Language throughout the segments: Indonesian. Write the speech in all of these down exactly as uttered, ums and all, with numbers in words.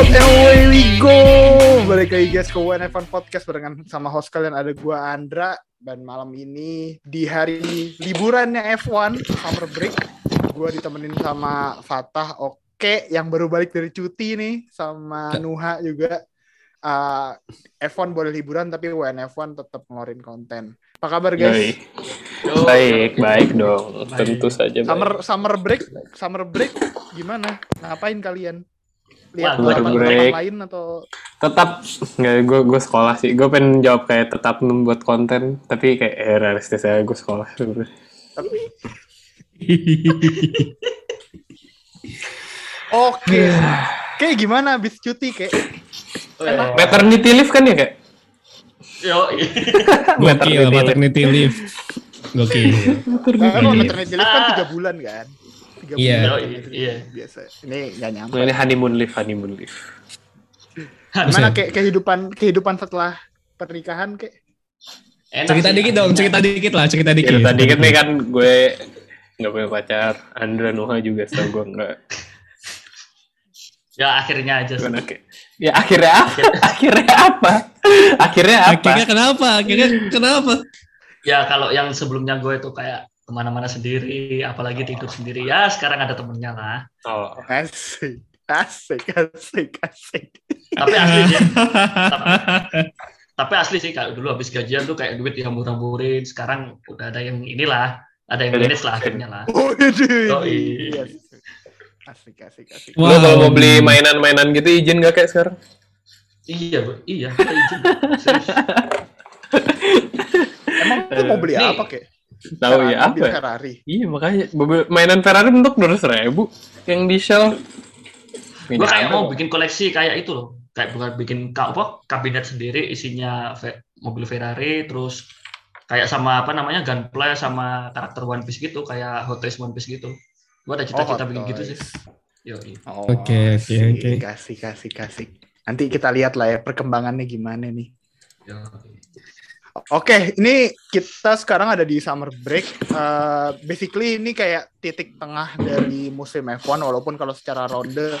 out and away we go. Balik lagi guys ke W N F one Podcast barengan sama host kalian, ada gue Andra. Dan malam ini di hari liburannya F satu, summer break, gue ditemenin sama Fatah, Oke yang baru balik dari cuti nih, sama Nuha juga. uh, F satu boleh liburan tapi W N F one tetap ngeluarin konten. Apa kabar guys? Baik, baik, baik dong, baik. Tentu saja baik. Summer, summer break, summer break gimana? Ngapain kalian? Lihat teman-teman lain atau tetap nggak? Gue gue sekolah sih. Gue pengen jawab kayak tetap membuat konten, tapi kayak eh, realistis aja, gue sekolah. Tapi oke, kayak gimana abis cuti kayak? Oh, maternity leave kan ya kayak? Yo, gokil maternity leave. Gokil. Kalau maternity leave kan tiga bulan kan? Iya, iya, biasa. Ini nggak nyampe. Ini honeymoon leave, honeymoon leave. Gimana kayak kehidupan kehidupan setelah pernikahan kayak? Cerita dikit dong, cerita dikit lah, cerita dikit. Cerita dikit nih kan, gue nggak punya pacar, Andra Nuha juga, so gue nggak. Ya akhirnya aja. Oke. Ya akhirnya apa? Akhirnya apa? Akhirnya apa? Akhirnya kenapa? Akhirnya kenapa? Ya kalau yang sebelumnya gue tuh kayak kemana-mana sendiri, apalagi tidur sendiri. Ya sekarang ada temennya lah. Oh, asik, asik, asik, asik. Tapi asli sih. tapi, tapi asli sih, kalau dulu habis gajian tuh kayak duit dihambur-hamburin. Sekarang udah ada yang inilah, ada yang minus lah akhirnya lah. Oh iya. Asik, asik, asik. Wow. Lo kalau mau beli mainan-mainan gitu izin nggak kayak sekarang? Iya, bro. Iya, kita izin. Emang tuh mau beli nih apa kayak? Tahu ya apa? Ferrari. Iya makanya mainan Ferrari bentuk dua ratus ribu yang di shelf. Gue kayak mau bikin koleksi kayak itu loh, kayak bukan bikin apa kabinet sendiri isinya fe- mobil Ferrari, terus kayak sama apa namanya gunplay sama karakter One Piece gitu, kayak Hot Toys One Piece gitu. Gue ada cita-cita oh, bikin toys gitu sih. Oh, oke, oke, oke. Kasih, kasih, kasih. Nanti kita lihat lah ya perkembangannya gimana nih. Yoi. Oke, okay, ini kita sekarang ada di summer break. Uh, basically ini kayak titik tengah dari musim F satu, walaupun kalau secara ronde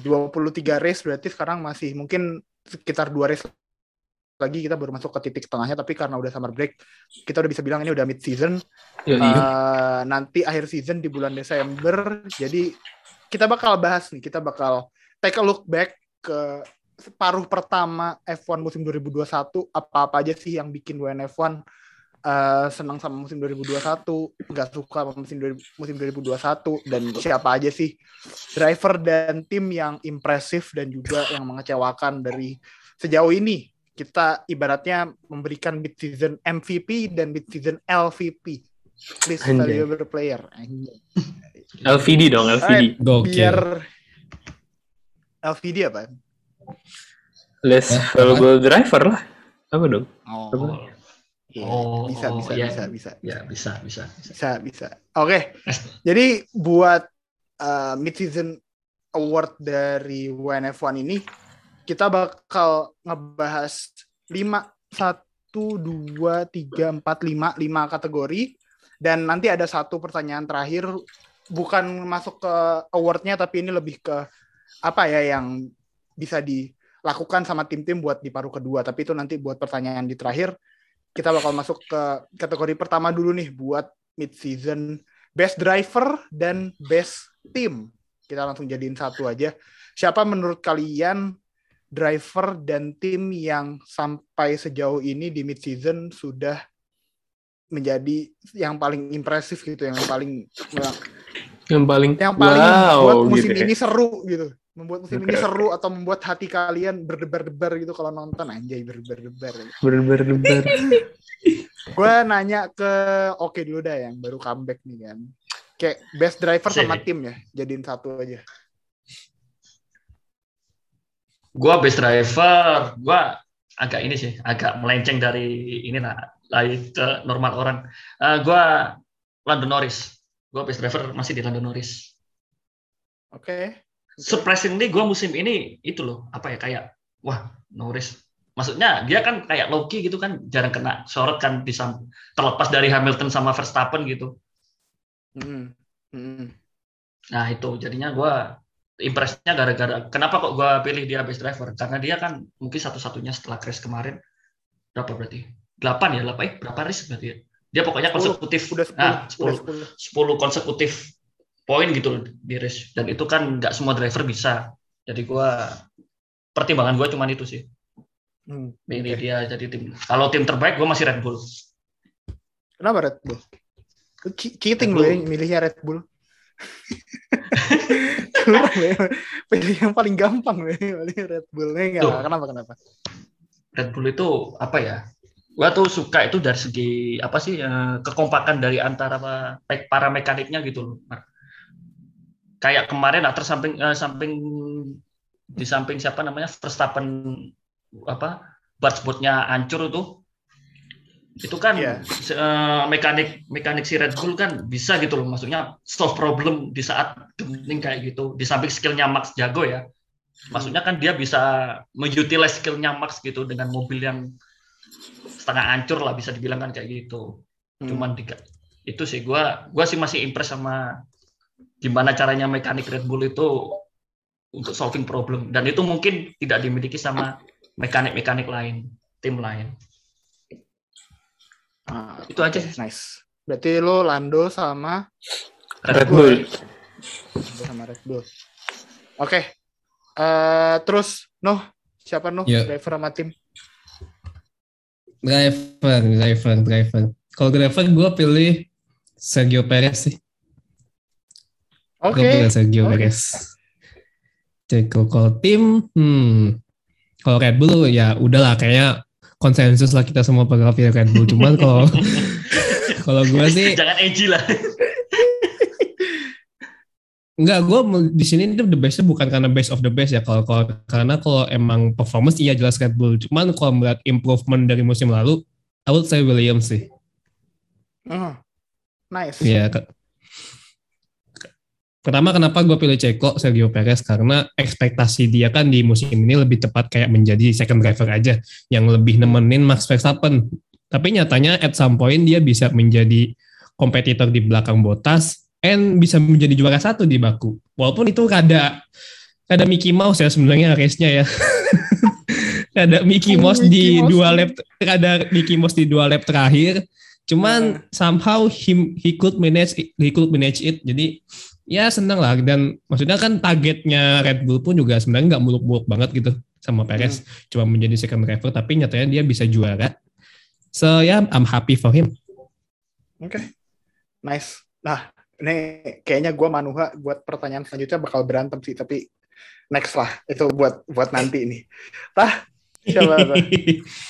dua puluh tiga race berarti sekarang masih mungkin sekitar dua race lagi kita baru masuk ke titik tengahnya, tapi karena udah summer break, kita udah bisa bilang ini udah mid season. Ya, iya. Uh, nanti akhir season di bulan Desember, jadi kita bakal bahas nih, kita bakal take a look back ke separuh pertama F satu musim dua ribu dua puluh satu, apa-apa aja sih yang bikin W N F one uh, senang sama musim dua ribu dua puluh satu, nggak suka sama musim, musim dua ribu dua puluh satu, dan siapa aja sih driver dan tim yang impresif dan juga yang mengecewakan dari sejauh ini. Kita ibaratnya memberikan mid-season M V P dan mid-season L V P. Please valuable player. Anjay. L V D dong, L V D. Biar L V D apa? Less valuable driver lah. Apa dong? Oh, apa? Yeah. Oh bisa, bisa, yeah. bisa, bisa, bisa, yeah, bisa, bisa, bisa, bisa, bisa. Oke, okay. Jadi buat uh, mid-season award dari W N F one ini, kita bakal ngebahas lima, satu, dua, tiga, empat, lima, lima kategori. Dan nanti ada satu pertanyaan terakhir, bukan masuk ke award-nya, tapi ini lebih ke apa ya yang bisa dilakukan sama tim-tim buat di paruh kedua. Tapi itu nanti buat pertanyaan di terakhir. Kita bakal masuk ke kategori pertama dulu nih, buat mid-season best driver dan best team. Kita langsung jadiin satu aja. Siapa menurut kalian driver dan tim yang sampai sejauh ini di mid-season sudah menjadi yang paling impresif gitu, yang paling yang paling yang paling wow, membuat musim gitu ini seru gitu, membuat musim okay. ini seru atau membuat hati kalian berdebar-debar gitu kalau nonton. Anjay, berdebar-debar gitu. berdebar-debar Gue nanya ke Oke dulu dah yang baru comeback nih kan, kayak best driver sama tim ya, jadiin satu aja. Gua best driver, gua agak ini sih, agak melenceng dari ini lah, dari ke normal orang. Uh, gua Lando Norris, gua best driver masih di Lando Norris. Oke. Okay. Surprisingly, gua musim ini itu loh, apa ya kayak, wah Norris. Maksudnya dia kan kayak Loki gitu kan, jarang kena sorot kan, bisa terlepas dari Hamilton sama Verstappen gitu. Mm-hmm. Nah itu jadinya gua impressnya gara-gara kenapa kok gue pilih dia best driver, karena dia kan mungkin satu-satunya setelah crash kemarin berapa berarti delapan ya delapan eh berapa race berarti ya? Dia pokoknya konsekutif sepuluh, nah sepuluh konsekutif poin gitu di race, dan itu kan nggak semua driver bisa, jadi gue pertimbangan gue cuman itu sih. Hmm, ini okay. Dia jadi tim, kalau tim terbaik gue masih Red Bull. Kenapa Red Bull? Cheating gue milihnya Red Bull. Pilih yang paling gampang nih, Red Bullnya nggak. Kenapa kenapa? Red Bull itu apa ya? Gua tuh suka itu dari segi apa sih kekompakan dari antara para mekaniknya gitu loh. Kayak kemarin atas samping eh, samping di samping siapa namanya Verstappen apa dashboardnya hancur tuh. Itu kan yeah. uh, mekanik mekanik si Red Bull kan bisa gitu loh, maksudnya solve problem di saat gening kayak gitu, di samping skillnya Max jago ya, maksudnya kan dia bisa mengutilize skillnya Max gitu dengan mobil yang setengah hancur lah bisa dibilang kan kayak gitu. hmm. Cuman di, itu sih gue gue sih masih impress sama gimana caranya mekanik Red Bull itu untuk solving problem, dan itu mungkin tidak dimiliki sama mekanik-mekanik lain, tim lain. Nah, itu aja. Nice. Berarti lo Lando sama Red Bull. Sama Red Bull. Oke. Okay. Uh, terus Nuh, siapa Nuh? Yeah. Driver sama tim? Driver, driver, driver. Kalau driver gue pilih Sergio Perez sih. Oke. Okay. Gue pilih Sergio okay. Perez. Jadi kalau tim, hmm, kalau Red Bull ya udahlah kayaknya konsensus lah kita semua pegang Red Bull. Cuman kalau kalau gue sih jangan edgy lah. Enggak, gue di sini the best-nya bukan karena best of the best ya. Kalau karena kalau emang performance iya jelas Red Bull. Cuman kalau melihat improvement dari musim lalu, I would say Williams sih. Oh, nice. Iya. Ke- pertama kenapa gue pilih Ceko Sergio Perez karena ekspektasi dia kan di musim ini lebih tepat kayak menjadi second driver aja yang lebih nemenin Max Verstappen, tapi nyatanya at some point dia bisa menjadi kompetitor di belakang Bottas and bisa menjadi juara satu di Baku, walaupun itu kada kada Mickey Mouse ya sebenarnya race-nya ya. Kada Mickey Mouse oh, di Mickey dua lap kada Mickey Mouse di dua lap terakhir, cuman uh-huh. somehow him he could manage it, he could manage it jadi ya senang lah, dan maksudnya kan targetnya Red Bull pun juga sebenarnya nggak muluk-muluk banget gitu sama Perez, hmm. cuma menjadi second driver tapi nyatanya dia bisa juara, so ya yeah, I'm happy for him. Oke, okay. Nice. Nah ini kayaknya gue Manuha buat pertanyaan selanjutnya bakal berantem sih, tapi next lah itu buat buat nanti nih. Tah siapa?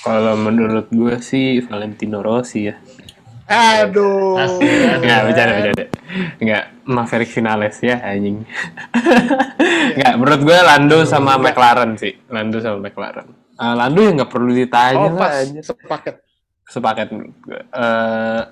Kalau menurut gue sih Valentino Rossi ya. Aduh. Enggak, bercanda-bercanda. Enggak, Maverick Vinales ya, anjing. Enggak, menurut gue Lando sama McLaren sih. Lando sama McLaren. Uh, Lando yang enggak perlu ditanya oh, lah. Anjir. Sepaket. Sepaket menurut gue. Uh,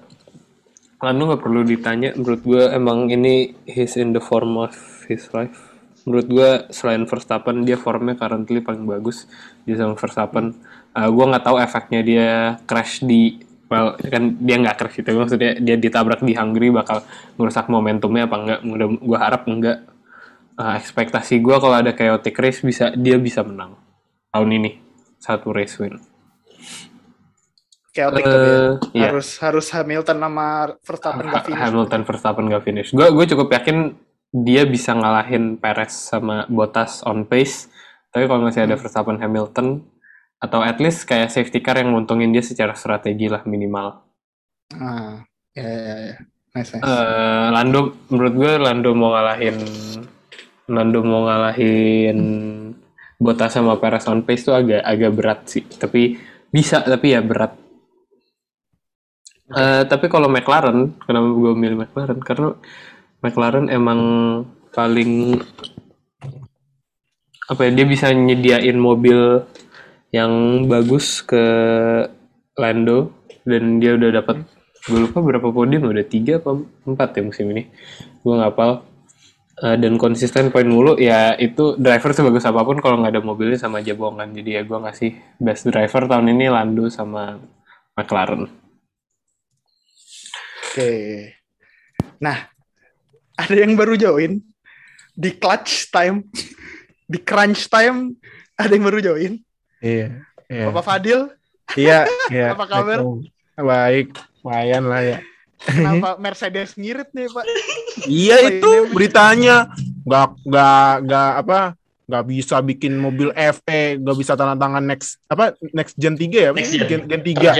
Lando enggak perlu ditanya. Menurut gue emang ini he's in the form of his life. Menurut gue selain Verstappen, dia formnya currently paling bagus. Dia sama Verstappen. Uh, gue nggak tahu efeknya dia crash di well, kan dia nggak crash itu maksudnya dia ditabrak di Hungary bakal merusak momentumnya apa enggak? Mudah, gue harap enggak. Uh, ekspektasi gue kalau ada chaotic race bisa dia bisa menang tahun ini satu race win. Chaotic uh, tapi ya. harus harus Hamilton sama Verstappen nggak finish. Hamilton Verstappen nggak finish. Gue gue cukup yakin dia bisa ngalahin Perez sama Bottas on pace. Tapi kalau masih ada hmm. Verstappen Hamilton atau at least kayak safety car yang nguntungin dia secara strategi lah minimal. Ah, ya ya ya. Nice, nice. Uh, Lando menurut gue Lando mau ngalahin Lando mau ngalahin Bottas sama Perez on pace tuh agak agak berat sih, tapi bisa tapi ya berat. Uh, tapi kalau McLaren, kenapa gue milih McLaren? Karena McLaren emang paling apa ya, dia bisa nyediain mobil yang bagus ke Lando, dan dia udah dapat gue lupa berapa podium, udah tiga apa empat ya musim ini, gue nggak hafal, uh, dan konsisten poin mulu ya. Itu driver sebagus apapun kalau nggak ada mobilnya sama aja bohongan, jadi ya gue ngasih best driver tahun ini Lando sama McLaren. Oke, nah ada yang baru join di clutch time, di crunch time ada yang baru join. Iya. iya. Bapak Fadil. Iya. iya. Apa kabar? Baik, lumayan lah ya. Kenapa Mercedes ngirit nih Pak? Iya itu beritanya nggak nggak nggak apa nggak bisa bikin mobil F E, nggak bisa tanda tangan next apa next gen tiga ya? Next gen gen tiga.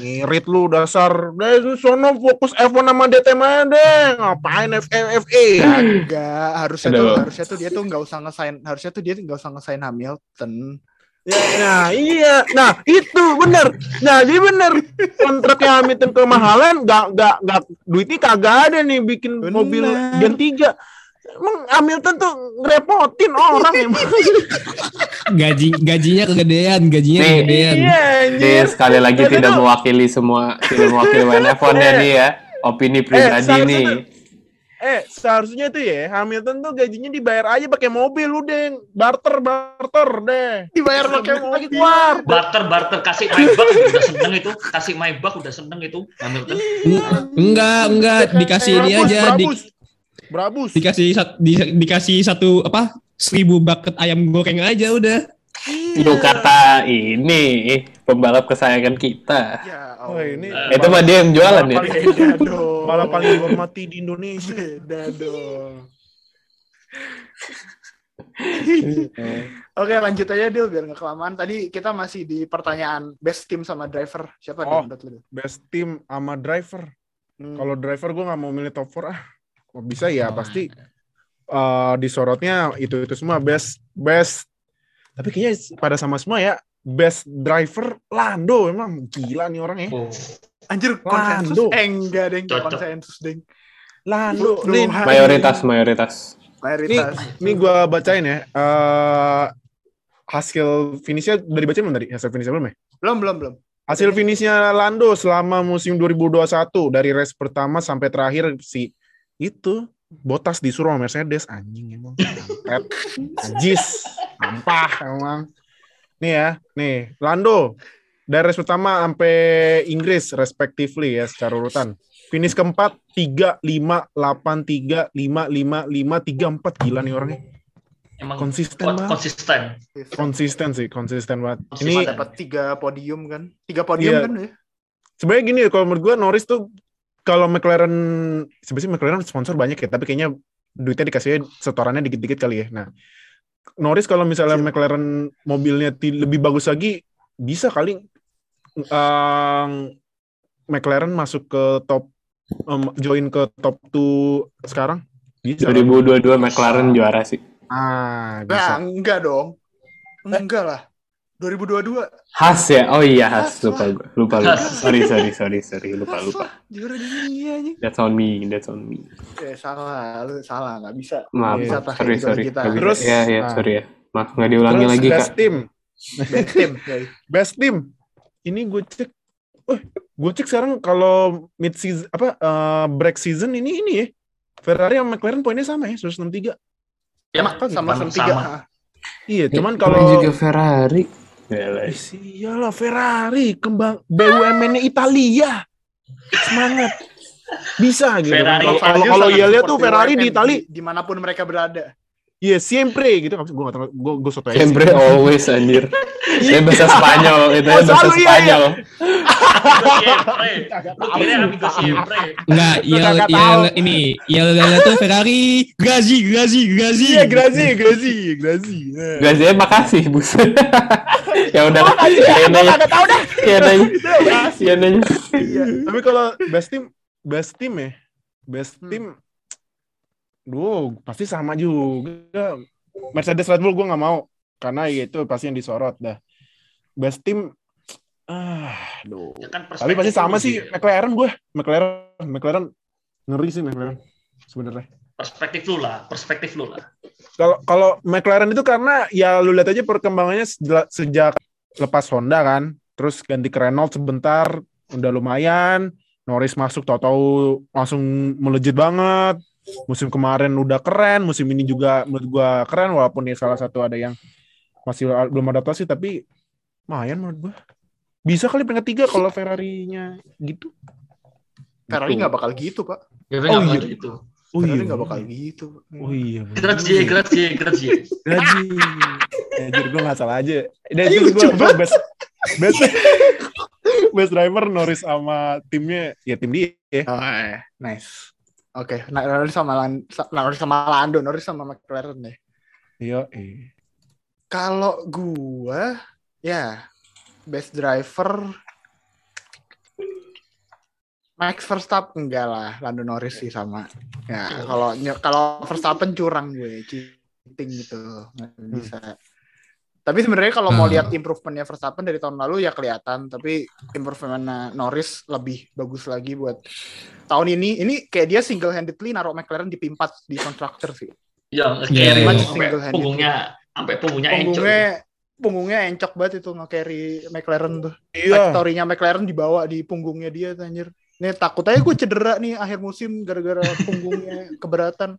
Ngirit lu dasar, deh sono fokus F one sama D T M deh, ngapain F E F E? Enggak, harusnya tuh harusnya tuh dia tuh nggak usah ngesain, harusnya tuh dia nggak usah ngesain Hamilton. Ya, nah iya, nah itu benar, nah jadi benar kontraknya Hamilton kemahalan, nggak nggak nggak duitnya kagak ada nih bikin bener. Mobil Gen tiga, emang Hamilton tuh ngerepotin orang emang. Gaji gajinya kegedean, gajinya nih, kegedean. Iya, dia sekali lagi ya, tidak itu. mewakili semua, tidak mewakili W N F one ya nih ya, opini pribadi eh, nih. Itu. Eh seharusnya tuh ya Hamilton tuh gajinya dibayar aja pakai mobil lu deh, barter barter deh, dibayar pakai mobil keluar. barter barter kasih Maybach udah seneng itu, kasih Maybach udah seneng itu Hamilton. Enggak enggak dikasih ini aja brabus, di, brabus. Dikasih sat, di, dikasih satu apa seribu bucket ayam goreng aja udah. Lu kata ini pembalap kesayangan kita. Ya, oh ini. Uh, itu mah dia yang jualan ya. Pembalap paling dihormati di Indonesia. Dado. Oke, lanjut aja Dil biar enggak kelamaan. Tadi kita masih di pertanyaan best team sama driver. Siapa oh, menurut lu? Best team sama driver. Hmm. Kalau driver gue enggak mau milih top empat ah. Kok bisa ya oh. pasti uh, disorotnya itu-itu semua best best tapi kayaknya pada sama semua ya. Best driver Lando, emang gila nih orang ya. Oh. Anjir konsensus enggak deng, konsensus deng. Lando Nuha, Nuha, mayoritas mayoritas. Mayoritas. Ini gue bacain ya. Uh, hasil finishnya udah dibacain belum tadi? Hasil finishnya belum ya? Belum belum belum. Hasil finishnya Lando selama musim dua ribu dua puluh satu dari race pertama sampai terakhir si itu Bottas disuruh sama Mercedes, anjing emang. Jis, sampah emang. Nih ya, nih Lando dari race pertama sampai Inggris respectively ya secara urutan. Finish keempat tiga lima delapan tiga lima lima lima tiga empat, gila nih orangnya. Emang konsisten banget. Konsisten. Konsisten sih, konsisten banget. Ini dapat tiga podium kan? tiga podium iya. kan ya. Sebenarnya gini kalau menurut gua Norris tuh kalau McLaren, sebenarnya McLaren sponsor banyak ya, tapi kayaknya duitnya dikasihnya setorannya dikit-dikit kali ya. Nah, Norris kalau misalnya Siap. McLaren mobilnya t- lebih bagus lagi, bisa kali uh, McLaren masuk ke top, um, join ke top dua sekarang. Bisa. dua ribu dua puluh dua McLaren juara sih. Ah, bisa. Nah, enggak dong. Enggak lah. dua ribu dua puluh dua Has ya? Oh iya, Has. Lupa, lupa, lupa. Sorry, sorry, sorry, sorry. Lupa, lupa. That's on me, that's on me. Eh, salah, lu salah. Nggak bisa. Maaf, bisa sorry, sorry. Kita. Terus, ya, ya, nah. sorry ya. Maaf, nggak diulangi terus, lagi, best Kak. Best team. Best team. Best team. Ini gue cek. Oh, gue cek sekarang kalau mid-season, apa, uh, break season ini, ini ya. Ferrari sama McLaren poinnya sama ya, seratus enam puluh tiga Ya, sama, sama. sama. Iya, cuman kalau... juga Ferrari. Yalah. Iyalah Ferrari kembang B U M N-nya Italia. Semangat. Bisa gitu. Kalau Yelia tuh Ferrari di Italia dimanapun mereka berada. Iya, yeah, siempre gitu. Gue gak tau, gue gue soto aja. Siempre always anjir. Itu bahasa Spanyol, itu bahasa Spanyol. Enggak, iya ini, iya tuh Ferrari, Grazi, Grazi, Grazi. Iya, Grazi, Grazi, Grazi. Grazi, makasih, Bus. Ya udah. Ya udah tahu dah. Ya udah. Ya udah. Tapi kalau best team, best team ya. Best team duh, pasti sama juga. Mercedes Red Bull gue nggak mau karena itu pasti yang disorot dah. Best team, ah, duh. Ya kan tapi pasti sama sih. Dia. McLaren gue, McLaren, McLaren ngeri sih McLaren sebenarnya. Perspektif lu lah, perspektif lu lah. Kalau kalau McLaren itu karena ya lu lihat aja perkembangannya sejak lepas Honda kan, terus ganti ke Renault sebentar, udah lumayan. Norris masuk, tau-tau langsung melejit banget. Musim kemarin udah keren, musim ini juga menurut gue keren, walaupun ya salah satu ada yang masih belum adaptasi, tapi lumayan menurut gue. Bisa kali peringkat tiga kalau Ferrari-nya gitu. Ferrari nggak gitu. bakal gitu, Pak. Ferrari oh, nggak bakal gitu. Oh Ferrari iya, gak bakal gitu. Oh iya. Grazie, grazie, grazie. Grazie. Anjir, gue gak salah aja. Anjir, gue best, best, best driver Norris sama timnya. Ya, tim dia. Oh, eh. Nice. Oke, okay. Norris sama Lando, Norris sama Lando, Norris sama McLaren deh. Iya. Eh. Kalau gue, ya, best driver... Max Verstappen enggak lah, Lando Norris sih sama. Ya, kalau kalau Verstappen curang gue, cheating gitu, nggak bisa. Hmm. Tapi sebenarnya kalau mau lihat improvementnya Verstappen dari tahun lalu ya kelihatan, tapi improvementnya Norris lebih bagus lagi buat tahun ini. Ini kayak dia single handedly naruh McLaren di P empat di constructor sih. Iya, carry punggungnya sampai punggungnya encok. Punggungnya encok banget itu nge-carry McLaren tuh. Iya. Factory-nya McLaren dibawa di punggungnya dia tuh anjir. Nih takut aja gue cedera nih akhir musim gara-gara punggungnya keberatan.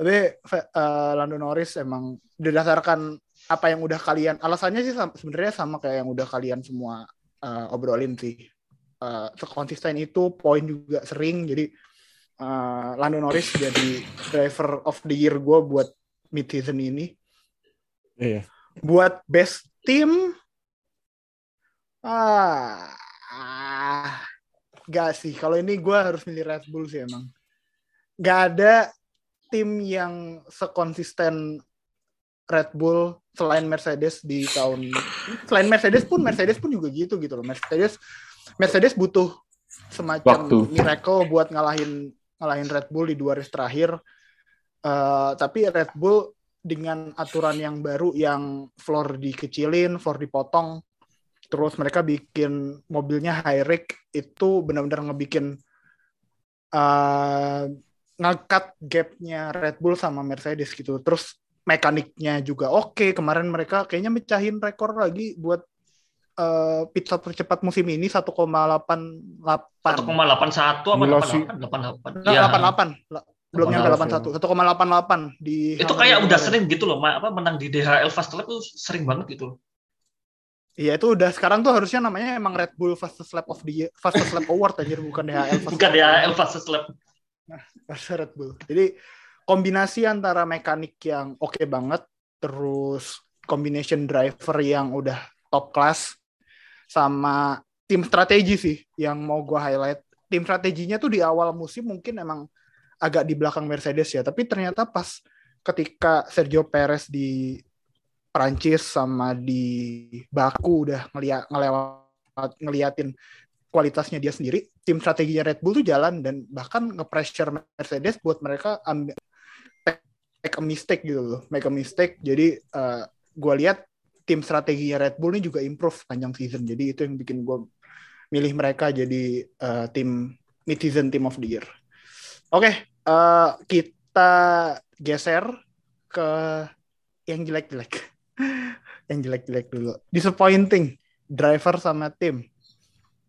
Tapi uh, Lando Norris emang didasarkan apa yang udah kalian, alasannya sih sebenarnya sama kayak yang udah kalian semua uh, obrolin sih. Uh, sekonsisten itu, poin juga sering. Jadi uh, Lando Norris jadi driver of the year gue buat mid-season ini. Iya. Buat best team, ah. ah. Gak sih, kalau ini gue harus milih Red Bull sih emang. Gak ada tim yang sekonsisten Red Bull selain Mercedes di tahun... Selain Mercedes pun, Mercedes pun juga gitu gitu loh. Mercedes Mercedes butuh semacam waktu. Miracle buat ngalahin ngalahin Red Bull di dua race terakhir. Uh, tapi Red Bull dengan aturan yang baru yang floor dikecilin, floor dipotong, terus mereka bikin mobilnya high rig itu benar-benar ngebikin uh, nge-cut gap-nya Red Bull sama Mercedes gitu. Terus mekaniknya juga oke. Okay. Kemarin mereka kayaknya mecahin rekor lagi buat uh, pit stop tercepat musim ini satu koma delapan delapan. satu koma delapan satu apa delapan delapan? Ya. delapan delapan. Belum nyampe delapan satu. satu koma delapan delapan di itu kayak udah sering gitu loh, apa menang di D H L Fast Lap itu sering banget gitu loh. Iya itu udah sekarang tuh harusnya namanya emang Red Bull Fastest Lap of the Year, Fastest Lap Award anjir bukan D H L Fastest. Bukan D H L Fastest Lap. Nah, Red Bull. Jadi kombinasi antara mekanik yang oke okay banget, terus combination driver yang udah top class sama tim strategi sih yang mau gua highlight. Tim strateginya tuh di awal musim mungkin emang agak di belakang Mercedes ya, tapi ternyata pas ketika Sergio Perez di Perancis sama di Baku udah ngeliat, ngelewat, ngeliatin kualitasnya dia sendiri, tim strateginya Red Bull tuh jalan dan bahkan nge-pressure Mercedes buat mereka amb- make a mistake gitu loh, make a mistake. Jadi uh, gue lihat tim strateginya Red Bull ini juga improve panjang season. Jadi itu yang bikin gue milih mereka jadi uh, tim mid-season team of the year. Oke, okay, uh, kita geser ke yang jelek-jelek. Yang jelek-jelek dulu. Disappointing driver sama tim.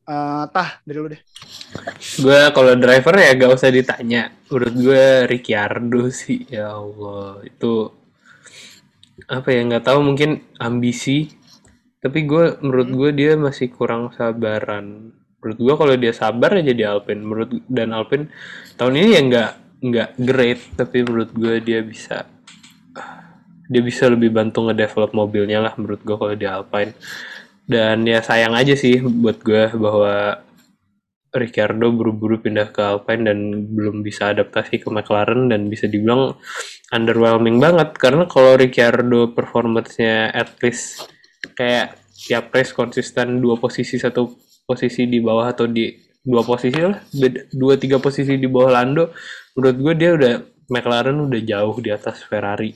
Uh, tah dari lu deh. Gue kalau driver ya gak usah ditanya. Urut gue Ricciardo sih. Ya Allah, itu apa ya nggak tahu mungkin ambisi. Tapi gue menurut gue dia masih kurang sabaran. Menurut gue kalau dia sabar ya jadi Alpine. Menurut dan Alpine tahun ini ya nggak nggak great. Tapi menurut gue dia bisa. Dia bisa lebih bantu ngedevelop mobilnya lah menurut gue kalau di Alpine. Dan ya sayang aja sih buat gue bahwa Ricciardo buru-buru pindah ke Alpine dan belum bisa adaptasi ke McLaren dan bisa dibilang underwhelming banget. Karena kalau Ricciardo performance-nya at least kayak tiap race konsisten dua posisi, satu posisi di bawah atau di dua posisi lah, dua tiga posisi di bawah Lando, menurut gue dia udah McLaren udah jauh di atas Ferrari.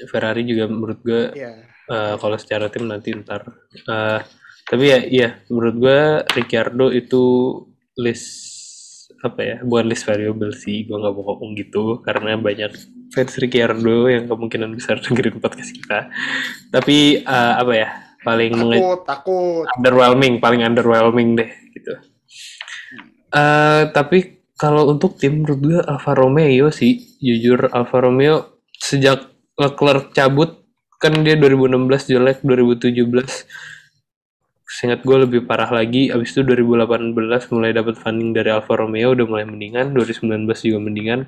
Ferrari juga menurut gue yeah. uh, kalau secara tim nanti ntar uh, tapi ya iya menurut gue Ricciardo itu list apa ya bukan list variable sih, gue nggak mau ngomong gitu karena banyak fans Ricciardo yang kemungkinan besar dengerin podcast kita tapi uh, apa ya paling takut, menge- takut. underwhelming paling underwhelming deh gitu uh, tapi kalau untuk tim menurut gue Alfa Romeo sih jujur Alfa Romeo sejak Leclerc cabut kan dia dua ribu enam belas jelek, dua ribu tujuh belas Seingat gue lebih parah lagi, abis itu dua ribu delapan belas mulai dapat funding dari Alfa Romeo, udah mulai mendingan, dua ribu sembilan belas juga mendingan,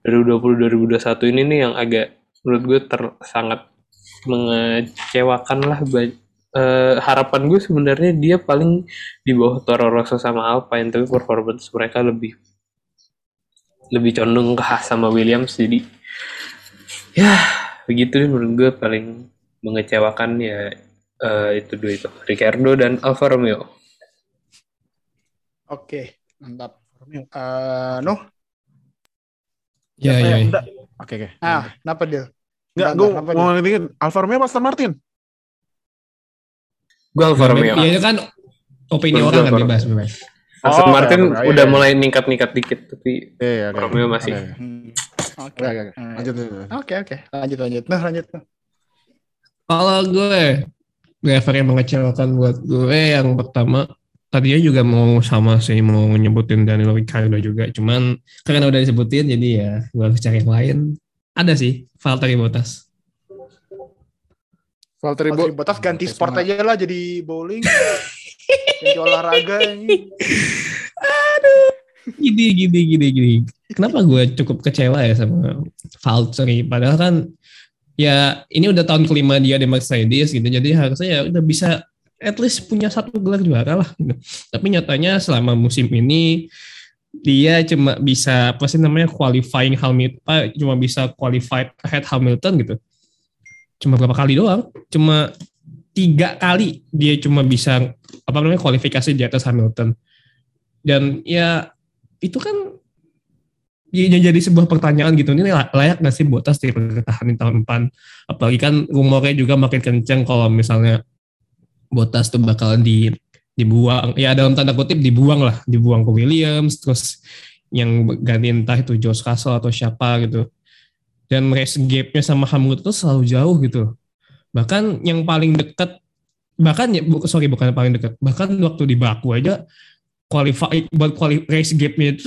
dua ribu dua puluh dua ribu dua puluh satu ini nih yang agak menurut gue ter, sangat mengecewakan lah. Uh, harapan gue sebenarnya dia paling di bawah Toro Rosso sama Alpine, tapi performance mereka lebih lebih condong ke khas sama Williams, jadi ya begitu deh menurut gue paling mengecewakan ya. Uh, itu dua itu, Ricciardo dan Alfa Romeo. Oke, mantap. Uh, Nuh? Ya, ya, ya. Oke, oke. Ah, kenapa dia? Enggak, gue mau ngertiin Alfa Romeo Aston Martin. Gue Alfa Romeo. Iya kan, opini orang kan bebas, bebas. Aston Martin udah mulai ningkat-ningkat dikit, tapi Alfa Romeo masih. Oke, oke. Lanjut, oke, oke. Lanjut, lanjut. Nah, lanjut. Kalau gue driver yang mengecewakan buat gue yang pertama, tadinya juga mau sama sih, mau nyebutin Daniel Ricciardo juga, cuman karena udah disebutin jadi ya gue harus cari yang lain. Ada sih, Valtteri Bottas. Valtteri, Valtteri Bo- Bottas ganti Valtteri sport sama. Aja lah, jadi bowling, jadi olahraga ini. Aduh, gini gini gini gini. Kenapa gue cukup kecewa ya sama Valtteri? Padahal kan ya ini udah tahun kelima dia di Mercedes gitu, jadi harusnya ya udah bisa at least punya satu gelar juara lah gitu. Tapi nyatanya selama musim ini dia cuma bisa apa sih namanya qualifying Hamilton, cuma bisa qualify ahead Hamilton gitu, cuma berapa kali doang, cuma tiga kali dia cuma bisa apa namanya kualifikasi di atas Hamilton. Dan ya itu kan jadi sebuah pertanyaan gitu, ini layak gak sih Bottas dipertahankan tahun depan? Apalagi kan rumornya juga makin kenceng kalau misalnya Bottas tuh bakalan di, dibuang, ya dalam tanda kutip dibuang lah, dibuang ke Williams, terus yang ganti entah itu George Russell atau siapa gitu. Dan race gapnya sama Hamilton tuh selalu jauh gitu. Bahkan yang paling dekat, bahkan ya, sorry bukan paling dekat, bahkan waktu di Baku aja, qualify buat quali, race gap-nya itu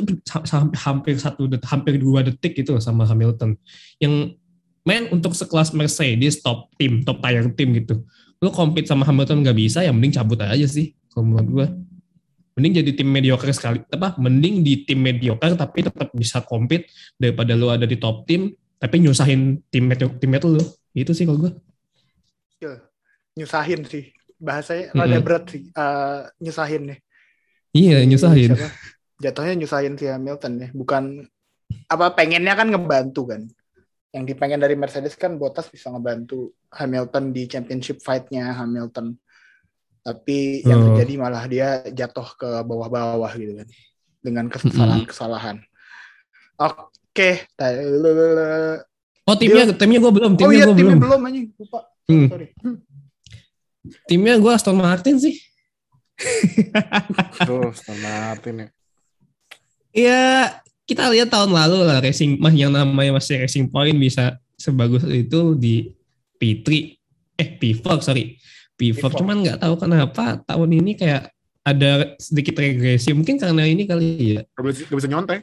hampir satu det, hampir dua detik gitu sama Hamilton. Yang main untuk sekelas Mercedes top tim, top tier tim gitu. Lu compete sama Hamilton nggak bisa, ya mending cabut aja sih kalau menurut gua. Mending jadi tim mediocre sekali, apa? Mending di tim mediocre tapi tetap bisa compete daripada lu ada di top tim tapi nyusahin tim teammate lu. Itu sih kalau gua. Nyusahin sih. Bahasanya mm-hmm. rada berat sih. Uh, nyusahin nih. Iya, nyusahin. Siapa? Jatuhnya nyusahin si Hamilton ya. Bukan, apa pengennya kan ngebantu kan. Yang dipengen dari Mercedes kan Bottas bisa ngebantu Hamilton di championship fight-nya Hamilton. Tapi yang oh. terjadi malah dia jatuh ke bawah-bawah gitu kan. Dengan kesalahan-kesalahan. Oke. Okay. Oh, timnya, timnya gue belum. Timnya oh iya, gua timnya belum. belum anjing. Lupa. Hmm. Sorry. Hmm. Timnya gue Aston Martin sih. Terus Martin ya. Iya, kita lihat tahun lalu lah racing mah yang namanya masih Racing Point bisa sebagus itu di P tiga eh P empat sorry P empat, cuman nggak tahu kenapa tahun ini kayak ada sedikit regresi, mungkin karena ini kali ya. Gak bisa, gak bisa nyontek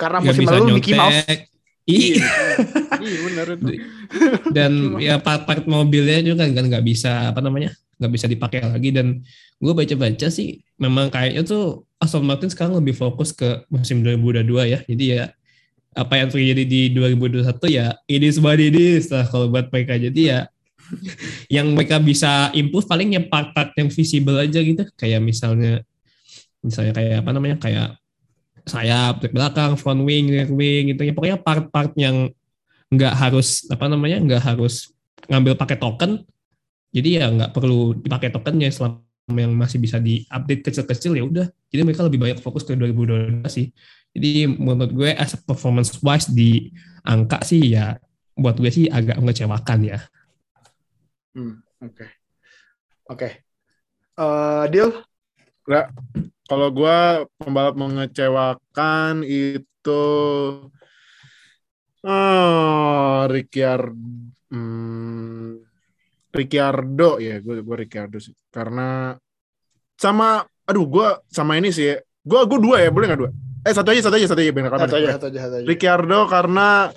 karena gak musim lalu Mickey Mouse. Iya, benar. Dan ya part-part mobilnya juga kan nggak bisa apa namanya nggak bisa dipakai lagi. Dan gue baca-baca sih memang kayaknya tuh Aston Martin sekarang lebih fokus ke musim dua ribu dua puluh dua ya. Jadi ya apa yang terjadi di dua ribu dua puluh satu ya ini semua ini lah kalau buat mereka. Jadi ya yang mereka bisa improve palingnya part-part yang visible aja gitu, kayak misalnya misalnya kayak apa namanya kayak sayap belakang, front wing, rear wing gitu ya. Pokoknya part-part yang nggak harus apa namanya nggak harus ngambil pakai token, jadi ya nggak perlu dipakai tokennya selama yang masih bisa diupdate kecil-kecil ya udah. Jadi mereka lebih banyak fokus ke dua ribu dua puluh dua sih. Jadi menurut gue as performance wise di angka sih ya buat gue sih agak mengecewakan ya. Hmm, oke. Okay. Oke. Okay. Uh, deal? Enggak. Kalau gue pembalap mengecewakan itu oh, Ricciardo. Hmm. Ricciardo ya, gue gue Ricciardo sih. Karena sama, aduh gue sama ini sih. Gue gue dua ya, boleh nggak dua? Eh satu aja, satu aja, satu aja. Bener, satu, aja satu aja, satu aja. Ricciardo karena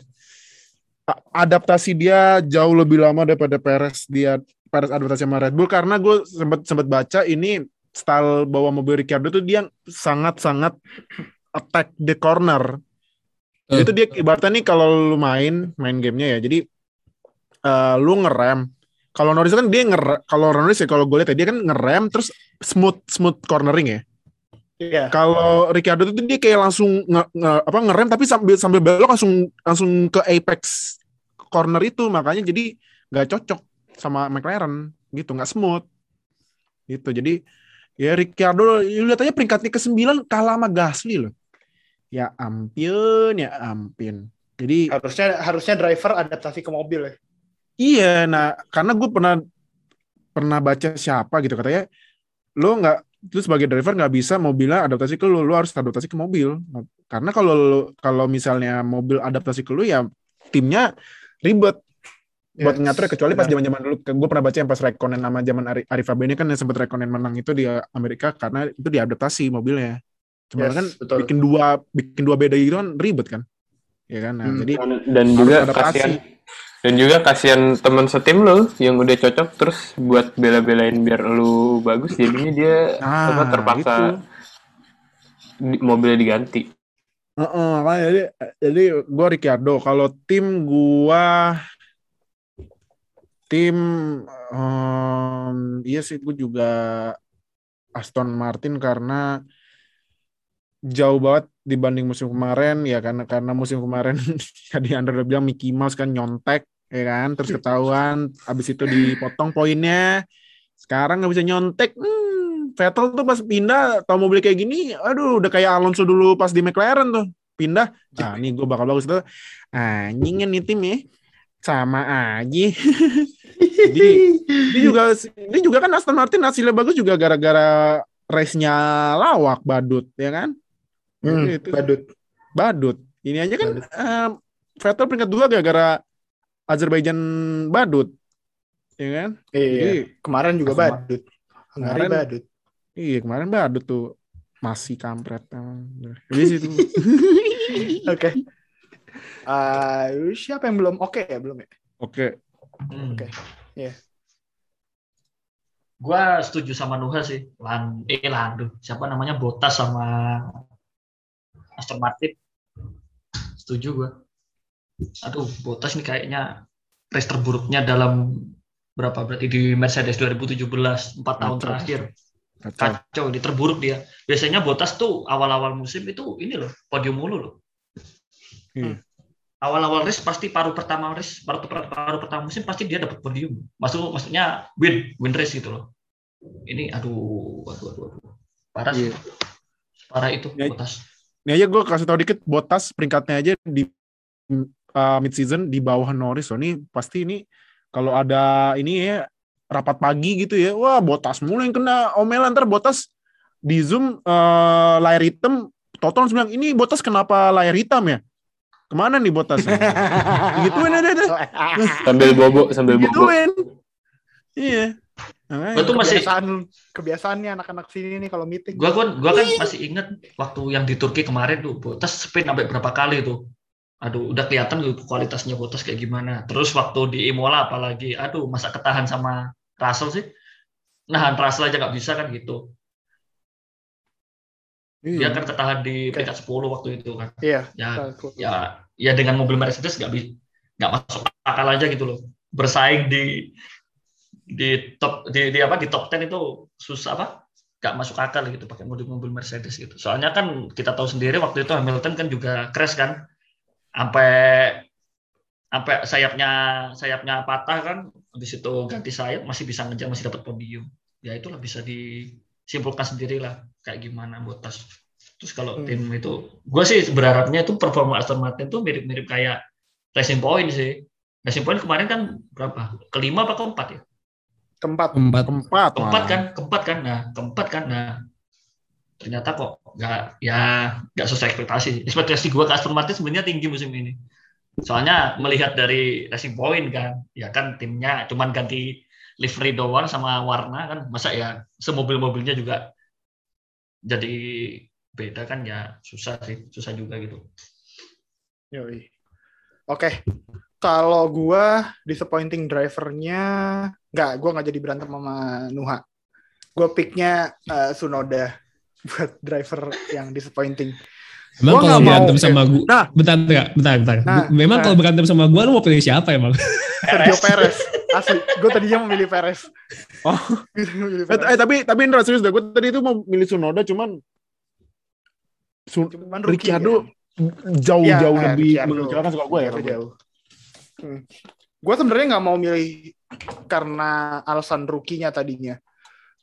adaptasi dia jauh lebih lama daripada Perez. Dia Perez advertise sama Red Bull, karena gue sempat sempat baca ini style bawa mobil Ricciardo tuh dia sangat-sangat attack the corner. Uh. Itu dia ibaratnya nih kalau lu main main gamenya ya, jadi uh, lu ngerem. Kalau Norris kan dia ngerem, kalau Norris ya kalau gue lihat ya, dia kan ngerem terus smooth smooth cornering ya. Yeah. Kalau Ricciardo tuh dia kayak langsung nge, nge, apa ngerem tapi sambil sambil belok langsung langsung ke apex corner itu, makanya jadi nggak cocok sama McLaren gitu, nggak smooth gitu. Jadi ya Ricciardo lihat aja peringkatnya ke sembilan kalah sama Gasly loh. Ya ampun, ya ampun. Jadi harusnya harusnya driver adaptasi ke mobil ya. Iya, nah karena gue pernah pernah baca siapa gitu katanya lo nggak, lu sebagai driver nggak bisa mobilnya adaptasi ke lu, lu harus adaptasi ke mobil. Karena kalau kalau misalnya mobil adaptasi ke lu ya timnya ribet buat yes, ngatur. Kecuali pas zaman-zaman dulu, gue pernah baca yang pas Raikkonen sama zaman Arif Abeni kan yang sempat Raikkonen menang itu di Amerika karena itu diadaptasi mobilnya. Cuma yes, kan betul. bikin dua bikin dua beda gitu kan ribet kan, ya kan. Nah, hmm. Jadi dan juga kasihan dan juga kasihan teman setim lo yang udah cocok terus buat bela-belain biar lo bagus, jadinya dia nah, apa terpaksa di, mobilnya diganti. Uh-uh, kan, jadi jadi gue Ricciardo. Kalau tim gue tim um, iya sih gue juga Aston Martin karena jauh banget dibanding musim kemarin ya, karena karena musim kemarin tadi Andra udah bilang Mickey Mouse kan nyontek ya kan, terus ketahuan abis itu dipotong poinnya, sekarang nggak bisa nyontek. hmm, Vettel tuh pas pindah atau mobil kayak gini aduh udah kayak Alonso dulu pas di McLaren tuh pindah, nah ini gue bakal bagus tuh anjingnya nih tim ya, sama aja. Jadi ini juga ini juga kan Aston Martin hasilnya bagus juga gara-gara race-nya lawak badut ya kan. Hmm, itu. Badut. Badut. Ini aja kan uh, Vettel peringkat dua gara-gara Azerbaijan badut. Ya kan? Iya. Jadi, kemarin juga badut. Kemarin badut. Iya, kemarin badut tuh masih kampret. Jadi situ. Oke. Eh, siapa yang belum oke okay, ya, belum ya? Oke. Okay. Hmm. Oke. Okay. Iya. Yeah. Gua setuju sama Nuha sih. Lan eh Lando. Siapa namanya Bottas sama Aston Martin, setuju gue. Aduh, Bottas nih kayaknya race terburuknya dalam berapa berarti di Mercedes dua ribu tujuh belas, empat tahun terakhir. Kacau. Kacau, ini terburuk dia. Biasanya Bottas tuh awal-awal musim itu ini loh, podium mulu loh. Hmm. Awal-awal race pasti paruh pertama race, paruh, paruh pertama musim pasti dia dapat podium. Maksud, maksudnya win, win race gitu loh. Ini aduh, aduh, aduh, aduh. Parah sih. Yeah. Parah itu ya. Bottas. Ini aja gue kasih tau dikit, Bottas peringkatnya aja di uh, mid-season di bawah Norris. So, ini pasti ini kalau ada ini ya, rapat pagi gitu ya, wah Bottas mulu yang kena omelan. Ntar Bottas di Zoom uh, layar hitam, Toton bilang, ini Bottas kenapa layar hitam ya? Kemana nih Bottas? Gituin ada ada. Sambil bobo, sambil bobo. Gituin. Iya. Nah, itu kebiasaan, masih kebiasaannya anak-anak sini nih kalau meeting. Gua kan gua kan masih ingat waktu yang di Turki kemarin tuh Bottas sprint sampai berapa kali tuh. Aduh, udah kelihatan tuh kualitasnya Bottas kayak gimana. Terus waktu di Imola apalagi, aduh masa ketahan sama Russell sih. Nahan Russell aja nggak bisa kan gitu. Iya. Dia kan ketahan di peringkat sepuluh waktu itu kan. Iya. Ya ya, ya dengan mobil Mercedes nggak nggak masuk akal aja gitu loh. Bersaing di di top di, di apa di top sepuluh itu susah apa nggak masuk akal gitu pakai mobil-mobil Mercedes gitu. Soalnya kan kita tahu sendiri waktu itu Hamilton kan juga crash kan sampai sampai sayapnya sayapnya patah kan, habis itu ganti sayap masih bisa ngejar masih dapat podium. Ya itulah bisa disimpulkan sendirilah kayak gimana Bottas. Terus kalau hmm. tim itu gue sih berharapnya itu performa Aston Martin tuh mirip-mirip kayak Racing Point sih. Racing Point kemarin kan berapa? Kelima apa keempat ya? Keempat, keempat, keempat, keempat kan, keempat kan, nah, keempat kan, nah, ternyata kok nggak, ya nggak sesuai ekspektasi. Ekspektasi gue ke Aston Martin sebenarnya tinggi musim ini. Soalnya melihat dari Racing Point kan, ya kan timnya cuman ganti livery doang sama warna kan, masa ya semobil-mobilnya juga jadi beda kan, ya susah sih, susah juga gitu. Yoi. Oke. Okay. Kalau gue disappointing drivernya, nggak, gue nggak jadi berantem sama Nuha. Gue picknya uh, Tsunoda buat driver yang disappointing. Memang kalau berantem mau, sama gue, nah, bentar, bentar, bentar, bentar. Nah, memang nah, kalau berantem sama gue, lu mau pilih siapa emang? Sergio Perez, asli. Gue tadinya mau milih Perez. Oh, milih Perez. Eh, tapi tapi Indra serius deh, gue tadi itu mau milih Tsunoda, cuman, Sun- cuman Ricciardo ya? jauh-jauh ya, lebih mengecewakan suka gue ya. Jauh. Hmm. Gue sebenarnya nggak mau milih karena alasan rookie-nya tadinya.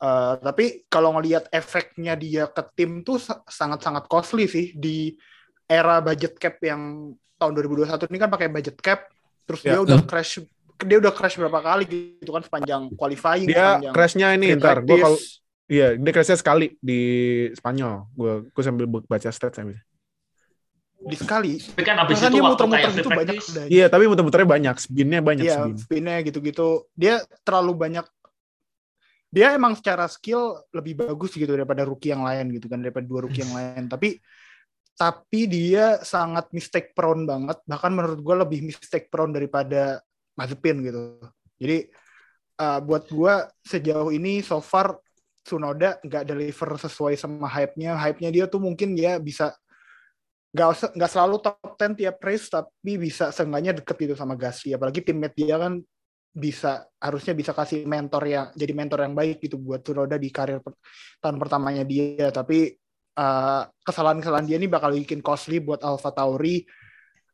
Uh, tapi kalau ngelihat efeknya dia ke tim tuh sangat-sangat costly sih di era budget cap yang tahun dua ribu dua puluh satu ini kan pakai budget cap, terus yeah. dia udah crash, dia udah crash berapa kali gitu kan sepanjang qualifying. Dia crashnya ini ntar, gue kalau iya dia crashnya sekali di Spanyol, gue gue sambil baca stats sambil. Di sekali, tapi kan abis itu muter-muter itu banyak. Iya tapi muter-muternya banyak, spinnya banyak. Iya spin. spinnya gitu-gitu, dia terlalu banyak. Dia emang secara skill lebih bagus gitu daripada rookie yang lain gitu kan, daripada dua rookie yang lain. Tapi tapi dia sangat mistake prone banget. Bahkan menurut gue lebih mistake prone daripada Mazepin gitu. Jadi uh, buat gue sejauh ini so far Tsunoda nggak deliver sesuai sama hype-nya. Hype-nya dia tuh mungkin dia bisa nggak nggak selalu top sepuluh tiap race, tapi bisa seenggaknya deket gitu sama Gasly. Apalagi teammate dia kan. Bisa harusnya bisa kasih mentor yang jadi mentor yang baik gitu buat Tsunoda di karir per, tahun pertamanya dia, tapi uh, kesalahan-kesalahan dia ini bakal bikin costly buat Alpha Tauri.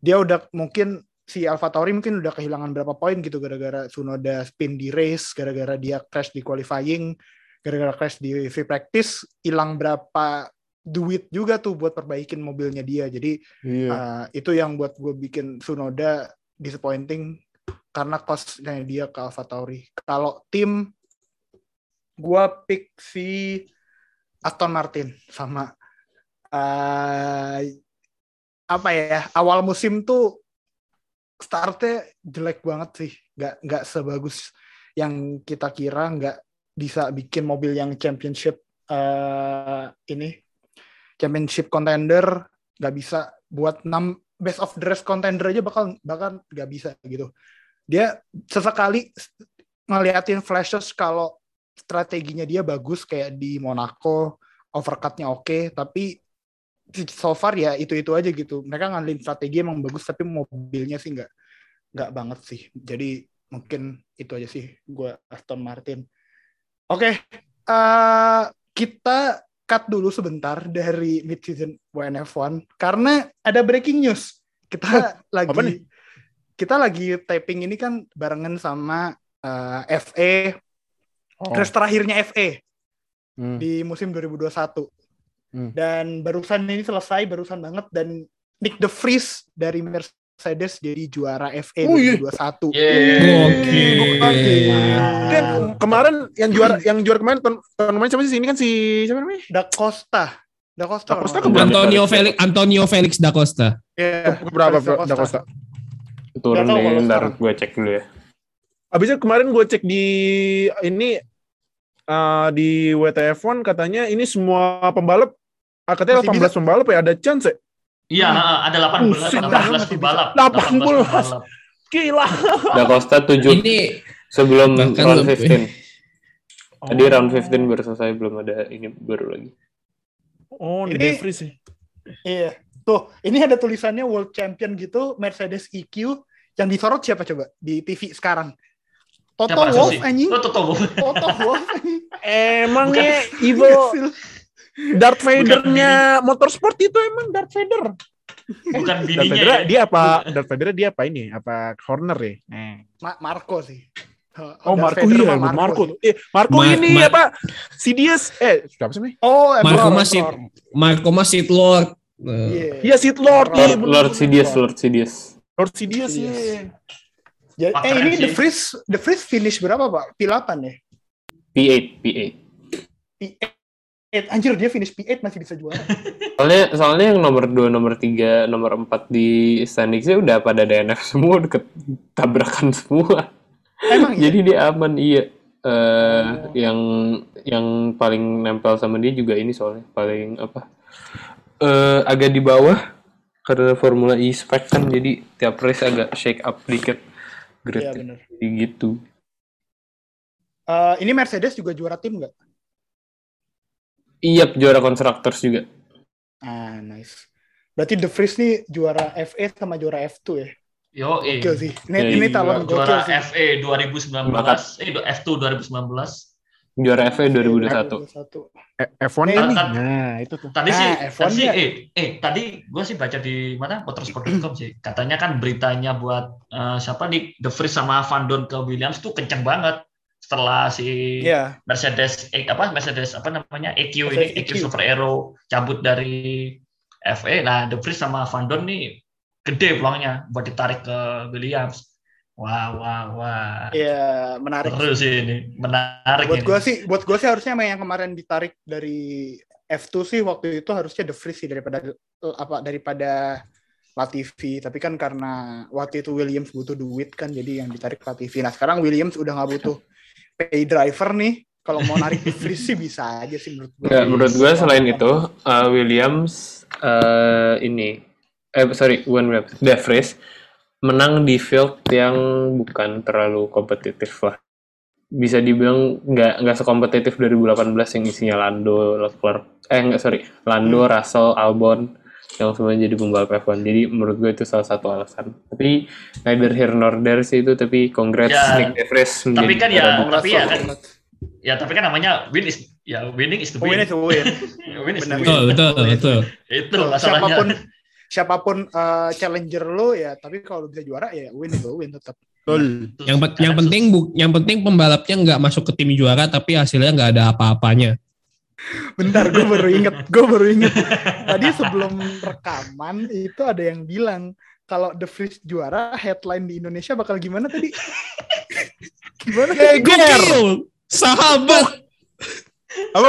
Dia udah mungkin si Alpha Tauri mungkin udah kehilangan berapa poin gitu gara-gara Tsunoda spin di race, gara-gara dia crash di qualifying, gara-gara crash di free practice, hilang berapa duit juga tuh buat perbaikin mobilnya dia. Jadi yeah. uh, itu yang buat gue bikin Tsunoda disappointing. Karena cost-nya dia ke AlphaTauri. Kalau tim, gue pick si Aston Martin sama uh, apa ya? Awal musim tuh startnya jelek banget sih, nggak nggak sebagus yang kita kira, nggak bisa bikin mobil yang championship uh, ini, championship contender, nggak bisa buat enam best of the rest contender aja bakal bahkan nggak bisa gitu. Dia sesekali ngeliatin flashes kalau strateginya dia bagus kayak di Monaco, overcutnya oke, okay, tapi so far ya itu-itu aja gitu. Mereka ngandelin strategi emang bagus, tapi mobilnya sih nggak nggak banget sih. Jadi mungkin itu aja sih gue Aston Martin. Oke, okay. uh, kita cut dulu sebentar dari mid-season W N F one karena ada breaking news. Kita oh, lagi... Apa nih? Kita lagi taping ini kan barengan sama uh, F A, oh. race terakhirnya F A hmm. di musim dua ribu dua puluh satu. Hmm. Dan barusan ini selesai, barusan banget. Dan Nyck de Vries dari Mercedes jadi juara F A oh, dua ribu dua puluh satu. Yeah. Oke. Okay. Dan kemarin yang juara yang juara kemarin tahun kemarin siapa sih? Ini kan si siapa namanya? Da Costa. Da Costa. Da Costa Antonio Felix Antonio Felix Da Costa. Iya. Yeah. Berapa Da Costa? Da Costa. Turun nih, ntar gue cek dulu ya. Abisnya kemarin gue cek di ini uh, di W T F one katanya ini semua pembalap, ah, katanya masih delapan belas bisa. Pembalap ya ada chance ya? Iya, hmm. ada delapan belas pembalap. delapan belas Gila. Da Costa tujuh ini sebelum round lima belas. Tadi oh. round lima belas baru selesai, belum ada ini baru lagi. Oh, ini Nyck de Vries sih. Iya. Tuh, ini ada tulisannya World Champion gitu, Mercedes E Q. Yang disorot siapa coba di T V sekarang? Toto siapa Wolff anjing. Oh, Toto Wolff. Toto Wolff anjing. Emangnya evil Darth Vader-nya motorsport itu emang Darth Vader. Bukan bininya. Ya. Dia apa? Darth Vader dia apa ini? Apa corner ya? Eh. Ma- Marco sih. Oh, Marco iya, Marco. Marco. Eh, Marco Ma- ini Ma- apa? Si dia eh siapa sih? Oh, Marco masih Marco masih Lord. Iya, yeah. yeah, Sith Lord, Lord, Lord Sidious, Lord Sidious, Lord Sidious. Sidious. Yeah. Ya, eh ini the Vries, the Vries finish berapa pak? P delapan ya? P delapan, P delapan. P delapan, anjir dia finish P delapan masih bisa juara. soalnya, soalnya yang nomor dua, nomor tiga, nomor empat di standingsnya udah pada D N F semua, deket tabrakan semua. Emang jadi iya? Dia aman iya. Uh, oh. Yang yang paling nempel sama dia juga ini soalnya paling apa? Uh, agak di bawah karena Formula E spek kan jadi tiap race agak shake up dikit. Iya benar. Gitu. Uh, ini Mercedes juga juara tim nggak? Iya, juara Constructors juga. Ah, nice. Berarti De Vries nih juara F A sama juara F two ya? Yo, eh. Gokil sih. Ini, yeah, ini tahun juara sih. F A dua ribu sembilan belas. Eh, F two dua ribu sembilan belas. Juara F A dua ribu dua puluh satu. F one kan nih. Nah, itu tuh. Tadi sih, tadi eh eh tadi gue sih baca di mana? motorsport dot com sih. Katanya kan beritanya buat uh, siapa nih? De Vries sama Van Doorn ke Williams tuh kenceng banget. Setelah si yeah. Mercedes eh, apa Mercedes apa namanya E Q ini E Q Super Aero cabut dari F A, nah De Vries sama Van Doorn nih gede peluangnya buat ditarik ke Williams. Wah wah wah. Iya yeah, menarik. Terus sih ini menarik. Buat gue sih, buat gue sih harusnya yang kemarin ditarik dari F two sih waktu itu harusnya De Vries sih daripada apa daripada Latifi, tapi kan karena waktu itu Williams butuh duit kan jadi yang ditarik Latifi. Nah sekarang Williams udah nggak butuh pay driver nih, kalau mau narik De Vries sih bisa aja sih menurut gue. Ya, menurut gue selain itu uh, Williams uh, ini, eh sorry, bukan Williams, De Vries menang di field yang bukan terlalu kompetitif lah. Bisa dibilang nggak nggak sekompetitif dua ribu delapan belas yang isinya Lando, Leclerc, eh nggak sorry, Lando, hmm. Russell, Albon yang semuanya jadi pembalap F one. Jadi menurut gue itu salah satu alasan. Tapi neither here nor there sih itu. Tapi congrats ya, Nyck de Vries. Tapi kan ya, tapi ya kan, ya tapi kan namanya win is, ya winning is the win. Win is the win. Win is the win. Betul, betul, betul. Itu masalahnya. Siapapun, siapapun uh, challenger lo ya. Tapi kalau bisa juara ya win is the win tetap. Betul. Yang, yang penting, bu, yang penting pembalapnya nggak masuk ke tim juara, tapi hasilnya nggak ada apa-apanya. Bentar, gue baru inget, gue baru inget. Tadi sebelum rekaman itu ada yang bilang kalau De Vries juara, headline di Indonesia bakal gimana tadi? Gimana? Gokil, sahabat. Apa?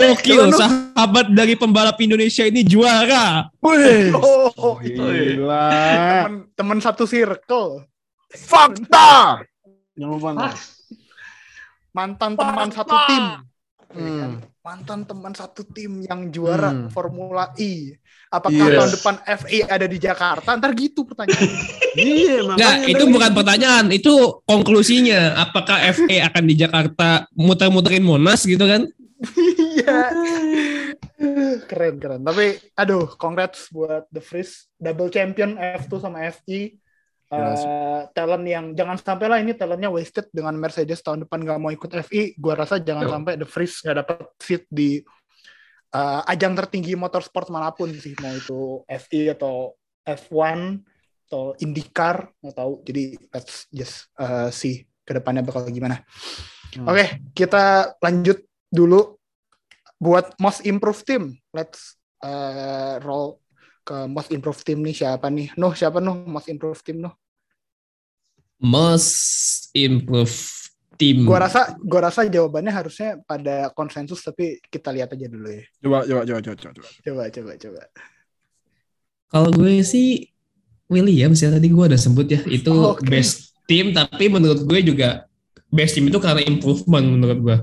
Gokil, sahabat dari pembalap Indonesia ini juara. Wih, oh, gila. Temen, temen satu circle. Fakta. Jangan lupa mantan teman satu tim. Hmm. Mantan teman satu tim yang juara hmm. Formula E. Apakah yes. tahun depan F A ada di Jakarta? Ntar gitu pertanyaan. Iya, nah, itu dari... bukan pertanyaan, itu konklusinya. Apakah F A akan di Jakarta muter-muterin Monas gitu kan? Iya. Keren-keren. Tapi aduh, congrats buat De Vries, double champion F two sama F E. Uh, talent yang jangan sampai lah ini talentnya wasted dengan Mercedes tahun depan gak mau ikut F I. Gua rasa jangan oh. sampai De Vries gak dapat seat di uh, ajang tertinggi motorsport manapun sih, mau itu F I atau F one atau IndyCar, nggak tahu. Jadi let's just uh, see kedepannya bakal gimana. hmm. Oke okay, kita lanjut dulu buat most improved team. Let's uh, roll ke most improved team nih. Siapa nih? Nuh, siapa Nuh? Most improved team Nuh? Most improved team. Gua rasa gua rasa jawabannya harusnya pada konsensus, tapi kita lihat aja dulu ya. Coba coba coba coba coba. Coba coba coba. Kalau gue sih Williams ya, tadi gue udah sebut ya. Itu oh, okay. best team, tapi menurut gue juga best team itu karena improvement menurut gue.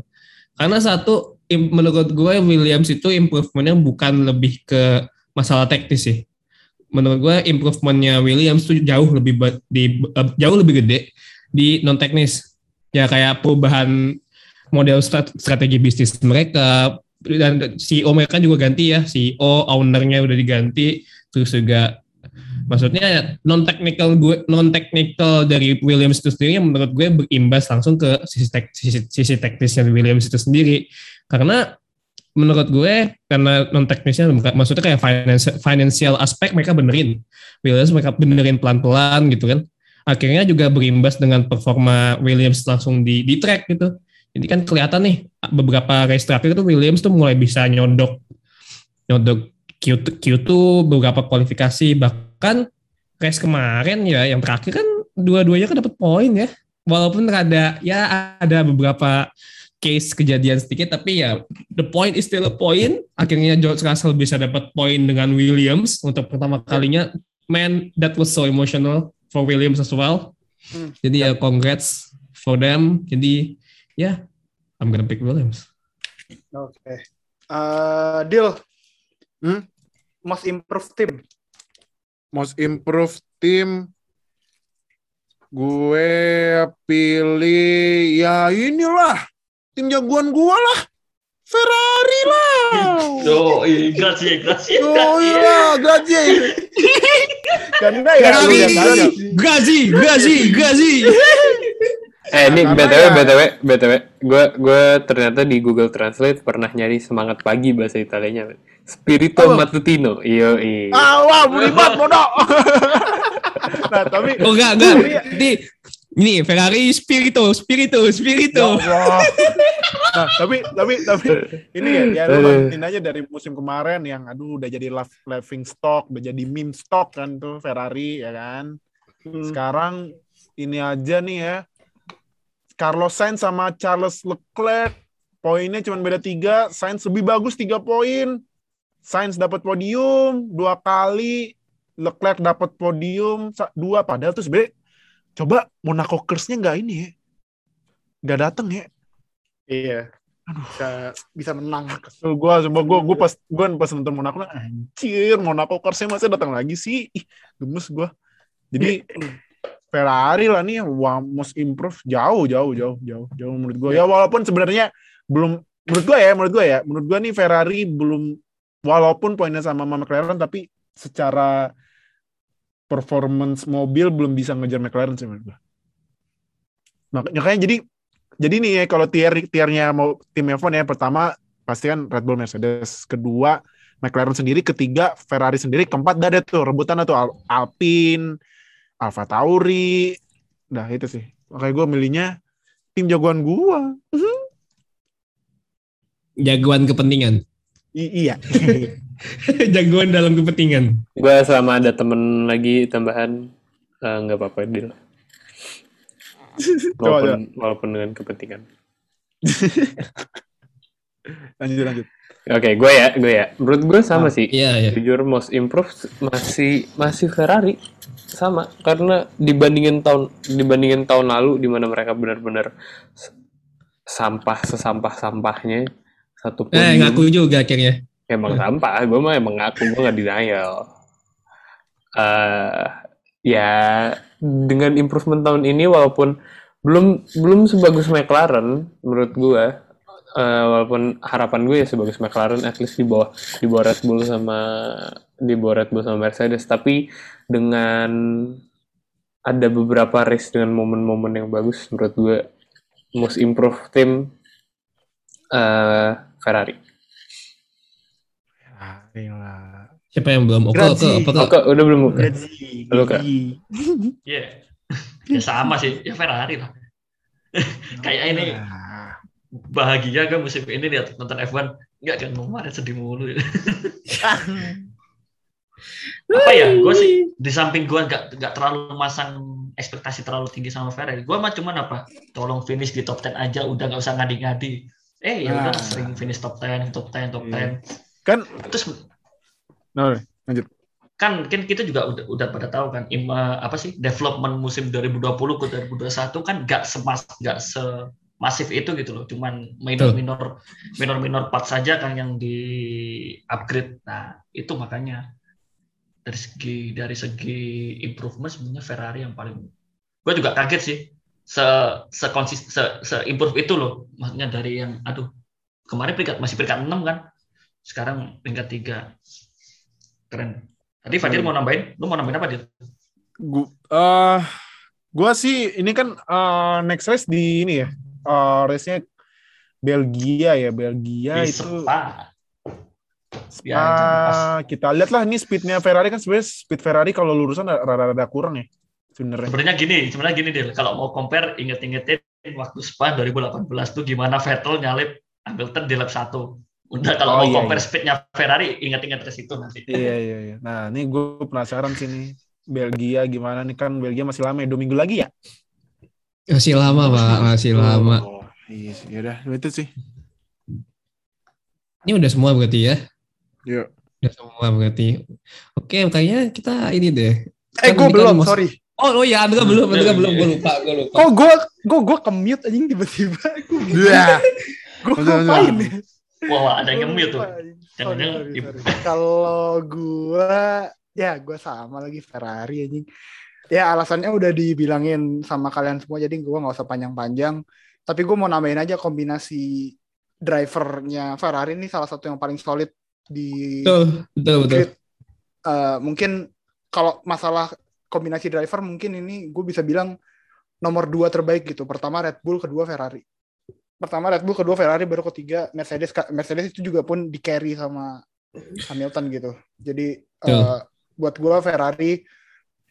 Karena satu menurut gue Williams itu improvementnya bukan lebih ke masalah teknis sih. Menurut gue improvementnya Williams tuh jauh lebih di, jauh lebih gede di non teknis. Ya kayak perubahan model strategi bisnis mereka, dan C E O mereka juga ganti ya, C E O ownernya udah diganti, terus juga maksudnya non technical non technical dari Williams itu sendiri yang menurut gue berimbas langsung ke sisi, tek, sisi, sisi teknisnya Williams itu sendiri. Karena menurut gue, karena non-teknisnya, maksudnya kayak finance, financial aspek mereka benerin. Williams mereka benerin pelan-pelan gitu kan. Akhirnya juga berimbas dengan performa Williams langsung di, di track gitu. Jadi kan kelihatan nih, beberapa race terakhir tuh Williams tuh mulai bisa nyodok. Nyodok Q two, Q two beberapa kualifikasi. Bahkan race kemarin ya, yang terakhir kan dua-duanya kan dapat poin ya. Walaupun ada, ya ada beberapa case kejadian sedikit, tapi ya the point is still a point. Akhirnya George Russell bisa dapat poin dengan Williams untuk pertama kalinya. Man, that was so emotional for Williams as well. Hmm. Jadi ya congrats for them. Jadi ya, yeah, I'm gonna pick Williams. Oke, okay. uh, deal. Hmm? Most improved team. Most improved team gue pilih ya inilah tim jagoan gue lah, Ferrari lah. Oh, grazie, grazie. Oh iya, grazie. Karena ya grazie, grazie, grazie. Eh ini btw btw btw, gue gue ternyata di Google Translate pernah nyari semangat pagi bahasa Italianya, spirito mattutino. Iyo iyo. Awal berlibat bodoh. Nah tapi. Oh enggak enggak. Di ini Ferrari spirito spirito spirito. Nah tapi tapi tapi ini ya diamatin aja dari musim kemarin yang aduh udah jadi laughing stock, udah jadi meme stock kan tuh Ferrari ya kan. Sekarang ini aja nih ya. Carlos Sainz sama Charles Leclerc poinnya cuma beda tiga. Sainz lebih bagus tiga poin. Sainz dapat podium dua kali, Leclerc dapat podium dua. Padahal tuh sebenarnya coba Monaco curse-nya nggak ini ya, nggak datang ya. Iya. Aduh, bisa menang. Kesel gue, coba gue gue pas gue pas nonton Monaco, anjir Monaco curse-nya masih datang lagi sih. Ih, gemes gue. Jadi Ferrari lah nih, wah, most improve jauh, jauh, jauh, jauh, jauh menurut gue. Ya walaupun sebenarnya belum, menurut gue ya, menurut gue ya, menurut gue nih Ferrari belum, walaupun poinnya sama McLaren, tapi secara performance mobil belum bisa ngejar McLaren sih menurut gue. Makanya jadi, jadi nih ya, kalau tier tiernya mau tim F satu ya, pertama pasti kan Red Bull, Mercedes, kedua McLaren sendiri, ketiga Ferrari sendiri, keempat gak ada tuh rebutan atau Al- Alpine. Alfa Tauri, dah itu sih. Makanya gue milihnya tim jagoan gue. Jagoan kepentingan. I- iya. Jagoan dalam kepentingan. Gue selama ada temen lagi tambahan nggak uh, apa-apa deal. Walaupun, walaupun dengan kepentingan. Lanjut lanjut. Oke, okay, gue ya, gue ya. Menurut gue sama ah, sih. Iya, iya. Jujur most improved masih masih Ferrari. Sama, karena dibandingin tahun dibandingin tahun lalu di mana mereka benar-benar sampah sesampah-sampahnya satu pun. Eh, ngaku juga akhirnya. Emang eh. sampah, gue mah emang ngaku, gue enggak denial. Uh, ya dengan improvement tahun ini walaupun belum belum sebagus McLaren menurut gue. Uh, walaupun harapan gue ya sebagai McLaren at least di bawah di bawah Red Bull sama di bawah Red Bull sama Mercedes, tapi dengan ada beberapa race dengan momen-momen yang bagus menurut gue most improve tim uh, Ferrari. Ferrari. Siapa yang belum? Oke, oke, oke, udah belum oke. Halo Kak. Iya. Ya sama sih, ya Ferrari lah. Kayak ini bahagia kan musim ini lihat nonton F satu, nggak kan kemarin sedih mulu. Apa ya, gue sih di samping gue nggak nggak terlalu masang ekspektasi terlalu tinggi sama Ferrari. Gue mah cuman apa, tolong finish di top sepuluh aja, udah nggak usah ngadi-ngadi. Eh ya udah nah. Sering finish top sepuluh, top sepuluh, top sepuluh. Kan terus, nah lanjut. Kan kan kita juga udah udah pada tahu kan, ima, apa sih development musim dua ribu dua puluh ke dua ribu dua puluh satu kan nggak semas nggak se masif itu gitu loh, cuman minor-minor minor-minor part saja kan yang di upgrade. Nah itu makanya dari segi dari segi improvement sebenarnya Ferrari yang paling gue juga kaget sih se se konsis se, se improve itu loh, maksudnya dari yang aduh kemarin peringkat masih peringkat enam kan, sekarang peringkat tiga. Keren. Tadi Fadil hmm. mau nambahin, lu mau nambahin apa Fadil? Gue uh, gue sih ini kan uh, next race di ini ya. Uh, race-nya Belgia ya, Belgia di itu Spa. Spa ya, kita lihatlah ini speed-nya Ferrari kan sebenarnya speed Ferrari kalau lurusan rada-rada kurang ya sebenarnya. Sebenarnya gini, sebenarnya gini deh. Kalau mau compare inget-ingetin waktu Spa dua ribu delapan belas tuh gimana Vettel nyalip Hamilton di lap satu. Udah kalau oh, mau iya, compare iya. speed-nya Ferrari inget-inget race itu nanti. Iya iya iya. Nah, ini gue penasaran sini Belgia gimana nih, kan Belgia masih lama ya, dua minggu lagi ya. Masih lama Pak, masih oh, lama. Oh, iya, ya udah, itu sih. Ini udah semua berarti ya? Iya. Udah semua berarti. Oke, makanya kita ini deh. Eh, kan gue belum, mas- sorry. Oh, oh ya, Andra belum, Andra belum, gue lupa, gue lupa. Kok gue, gue, gue ke-mute anjing tiba-tiba. Iya. Gue ngapain nih? Wah, ada yang nge-mute tuh. Jangan-jangan. Kalau gue Ya, gue sama lagi Ferrari anjing. Ya alasannya udah dibilangin sama kalian semua, jadi gue gak usah panjang-panjang. Tapi gue mau nambahin aja kombinasi drivernya Ferrari ini salah satu yang paling solid di betul, betul, betul. Grid. Uh, mungkin kalau masalah kombinasi driver mungkin ini gue bisa bilang nomor dua terbaik gitu. Pertama Red Bull, kedua Ferrari. Pertama Red Bull, kedua Ferrari, baru ketiga Mercedes. Mercedes itu juga pun di carry sama Hamilton gitu. Jadi yeah. uh, buat gue Ferrari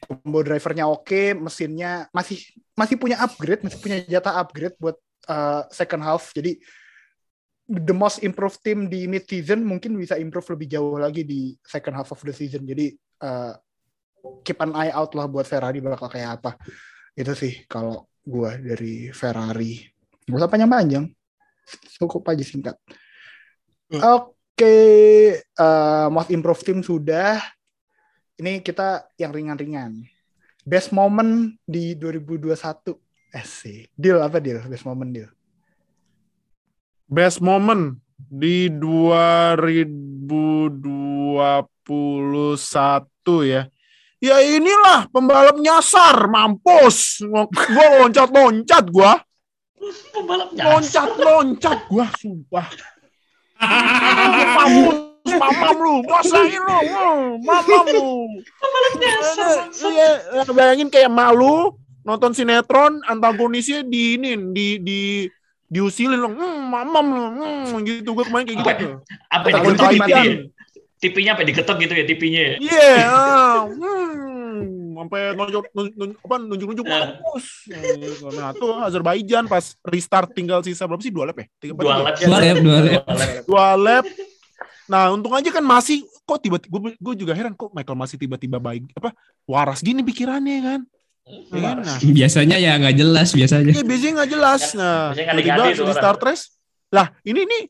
combo drivernya oke, okay, mesinnya masih masih punya upgrade, masih punya jatah upgrade buat uh, second half. Jadi the most improved team di mid season mungkin bisa improve lebih jauh lagi di second half of the season. Jadi uh, keep an eye out lah buat Ferrari bakal kayak apa. Itu sih kalau gue dari Ferrari. Gak usah panjang-panjang, cukup aja singkat. Hmm. Oke, okay. uh, most improved team sudah. Ini kita yang ringan-ringan. Best moment di dua ribu dua puluh satu. Asik. Deal apa deal? Best moment deal. Best moment di dua ribu dua puluh satu ya. Ya inilah pembalap nyasar. Mampus. Gue loncat-loncat gue. Pembalap nyasar. Loncat-loncat gue. Sumpah. Mampus. Mamam lu, rasain lu, mamam lu. Iya, bayangin kayak malu nonton sinetron antagonisnya di ini, di di diusilin lu, mamam lu, gitu. Gue kemarin kayak gitu. Apa itu? T V-nya apa diketok gitu ya T V-nya? Iya, sampai nunjuk apa nunjuk-nunjuk mampus. Nah, tuh Azerbaijan pas restart tinggal sisa berapa sih? Dua lap ya? Dua lap, dua lap, dua lap. Nah, untung aja kan masih kok tiba-tiba gue juga heran kok Michael masih tiba-tiba baik apa waras gini pikirannya kan. Nah, nah. Biasanya ya enggak jelas biasanya. Iya, biasanya enggak jelas. Nah, tiba-tiba di Star Trek. Lah, ini nih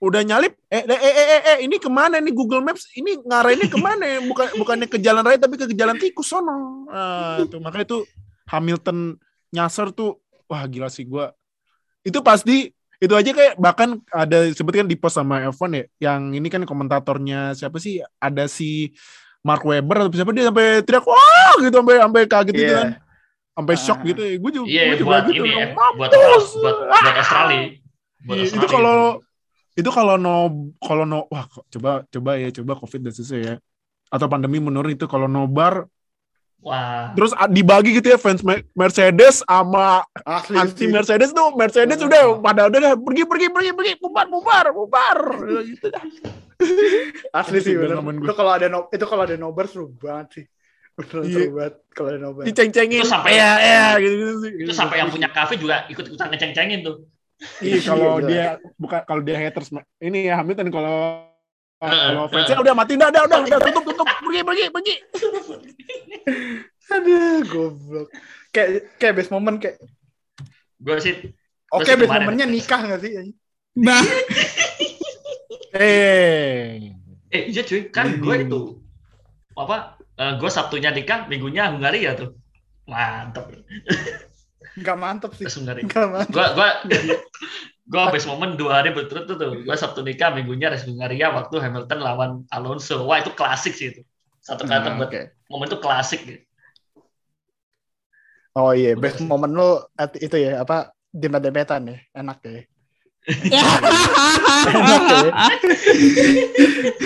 udah nyalip eh eh eh eh, eh ini kemana nih Google Maps? Ini ngarahinnya kemana? Bukan bukannya ke jalan raya tapi ke jalan tikus sono. Nah, tuh makanya tuh Hamilton nyasar tuh wah gila sih gue. Itu pasti itu aja kayak bahkan ada sebetulnya kan di post sama F satu ya yang ini kan komentatornya siapa sih ada si Mark Webber atau siapa dia sampai teriak wah gitu sampai sampai kaget yeah. gitu kan sampai shock uh, gitu ya gue juga, yeah, juga gitu ya, buat buat buat, buat Australia yeah, itu kalau itu kalau no kalau no wah coba coba ya coba COVID dan sesuatu ya atau pandemi menurun itu kalau no bar wah. Terus dibagi gitu ya fans Mercedes sama asli, anti sih. Mercedes tuh Mercedes oh. udah pada udah pergi pergi pergi pergi bubar bubar bubar gitu dah. Asli sih bener. Itu kalau ada no, itu kalau ada nobar seru banget sih. Betul seru banget kalau ada nobar. Diceng-cengin. Itu sampai ya ya gitu-gitu sih. Itu sampai yang punya kafe juga ikut-ikutan ngeceng-cengin tuh. Iya kalau dia bukan kalau dia haters ini ya Hamilton kalau kalau fansnya udah mati udah udah udah udah tutup tutup pergi pergi pergi. Aduh goblok. Kayak kayak best moment kayak gue sih. Oke okay, best momennya nikah nggak sih? Nah. eh eh iya cuy kan gue itu apa? Uh, gue Sabtunya nikah, Minggunya Hungaria tuh. Mantap. Gak mantap sih. Gak mantap. Gue gue Gue best moment dua hari berturut tuh, tuh. Gue Sabtu nikah, Minggunya res Hungaria waktu Hamilton lawan Alonso. Wah itu klasik sih itu. Satu kata nah, buat okay. Momen itu klasik. Gitu. Oh iya, yeah. Best Udah. Moment lo itu ya apa dempet-dempetan ya, enak ya.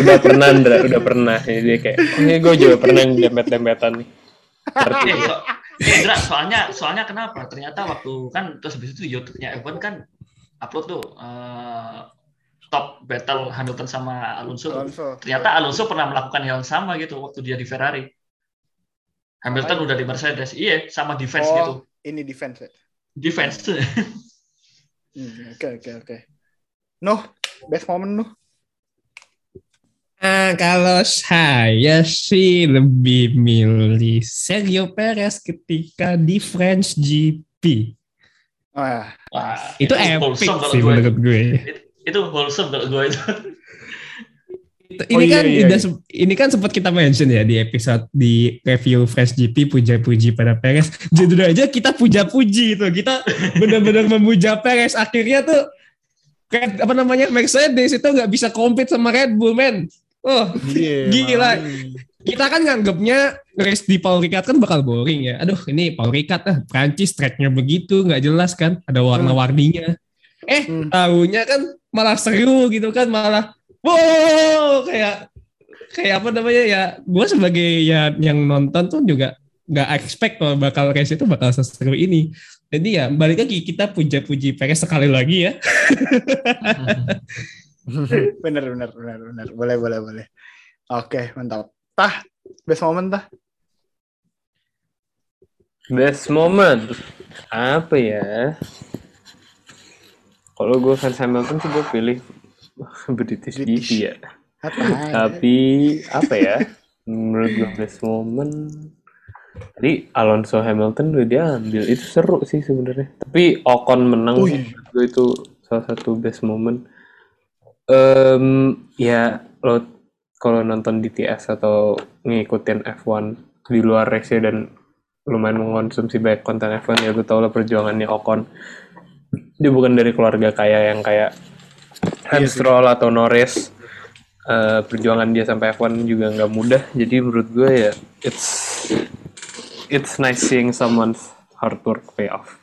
Udah pernah, Andra. Udah pernah. Jadi kayak, ini gue juga pernah dempet-dempetan nih. Andra, soalnya soalnya kenapa? Ternyata waktu kan terus habis itu YouTube-nya F satu kan. Upload tuh uh, top battle Hamilton sama Alonso. Alonso. Ternyata Alonso pernah melakukan hal yang sama gitu waktu dia di Ferrari. Hamilton oh, udah di Mercedes, iya sama defense oh, gitu. Ini defense. Defense. Oke oke oke. Noh, best moment noh. Nah, kalau saya sih lebih milih Sergio Perez ketika di French G P. Wah, Wah, itu, itu epic sih menurut gue. Itu, itu wholesome kalau gue itu. Ini, oh, kan, iya, iya. ini kan sempat kita mention ya di episode di review Fresh G P puja-puji pada Perez. Judul aja kita puja-puji itu. Kita benar-benar memuja Perez. Akhirnya tuh Red, apa namanya Mercedes itu nggak bisa compete sama Red Bull, man. Oh, yeah, gila. Man. Kita kan nganggapnya race di Paul Ricard kan bakal boring ya. Aduh, ini Paul Ricard ah, Prancis tracknya begitu, nggak jelas kan, ada warna-warninya. Eh, hmm. tahunya kan malah seru gitu kan, malah wow kayak kayak apa namanya ya. Gue sebagai ya yang nonton tuh juga nggak expect kalau bakal race itu bakal seseru ini. Jadi ya balik lagi kita puja-puji Perez sekali lagi ya. bener bener bener bener boleh boleh boleh. Oke, mantap. Tah, best moment tah? Best moment? Apa ya? Kalau gue fans Hamilton sih gue pilih British G P ya. Tapi apa ya? Menurut gue best moment tadi Alonso Hamilton dia ambil itu seru sih sebenarnya. Tapi Ocon menang gue itu salah satu best moment. Um, ya lo kalau nonton D T S atau ngikutin F satu di luar race dan lumayan mengonsumsi banyak konten F satu, ya gue tau lah perjuangannya Ocon. Dia bukan dari keluarga kaya yang kayak Hans Stroll atau Norris. Uh, perjuangan dia sampai F satu juga nggak mudah. Jadi menurut gue ya it's it's nice seeing someone's hard work pay off.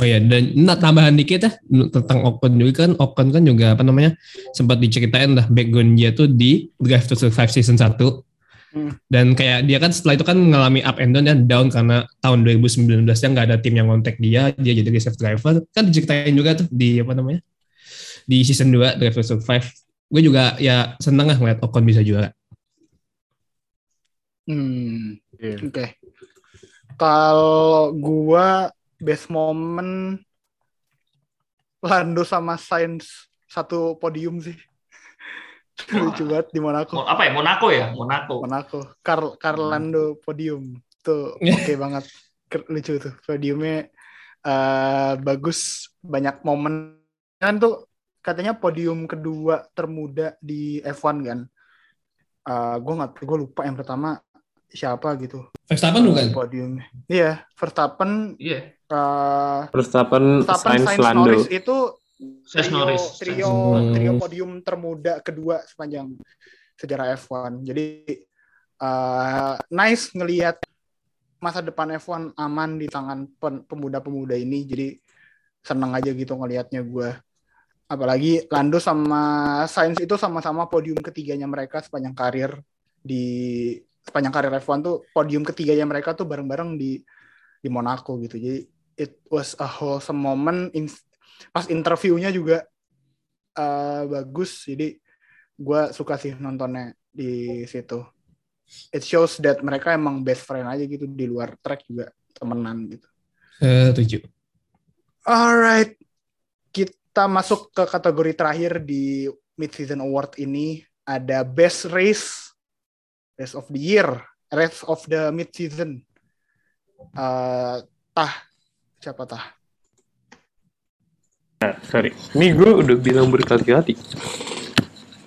Oh ya, dan tambahan dikit ya tentang Ocon juga kan, Ocon kan juga apa namanya sempat diceritain lah background dia tuh di Drive to Survive season satu. Hmm. Dan kayak dia kan setelah itu kan mengalami up and down dan down karena tahun dua ribu sembilan belas nya nggak ada tim yang kontak dia, dia jadi reserve driver. Kan diceritain juga tuh di apa namanya di season dua Drive to Survive. Gue juga ya seneng lah ngeliat Ocon bisa juara. Hmm, yeah. Oke. Okay. Kalau gue best moment Lando sama Sainz satu podium sih. Lucu banget di Monaco. Apa ya? Monaco ya? Monaco. Monaco. Carl Carl Lando podium. Tuh oke okay banget. Lucu tuh. Podiumnya uh, bagus, banyak momen. Kan tuh katanya podium kedua termuda di F satu kan. Uh, gue enggak gue lupa yang pertama siapa gitu. Verstappen bukan? Podiumnya. Iya, Verstappen. Iya. Yeah. Uh, Verstappen, Sainz, Lando Norris itu trio, trio, trio podium termuda kedua sepanjang sejarah F satu. Jadi uh, nice ngelihat masa depan F satu aman di tangan pen, pemuda-pemuda ini. Jadi seneng aja gitu ngelihatnya gue. Apalagi Lando sama Sainz itu sama-sama podium ketiganya mereka sepanjang karir di sepanjang karir F satu tuh podium ketiganya mereka tuh bareng-bareng di di Monaco gitu. Jadi it was a wholesome moment. In, pas interviewnya juga uh, bagus, jadi gue suka sih nontonnya di situ. It shows that mereka emang best friend aja gitu di luar track juga temenan gitu. Setuju. Uh, Alright, kita masuk ke kategori terakhir di mid-season award ini, ada best race, race of the year, race of the mid-season. Uh, tah, siapa tah? Nah, sorry, ini gue udah bilang berkali-kali.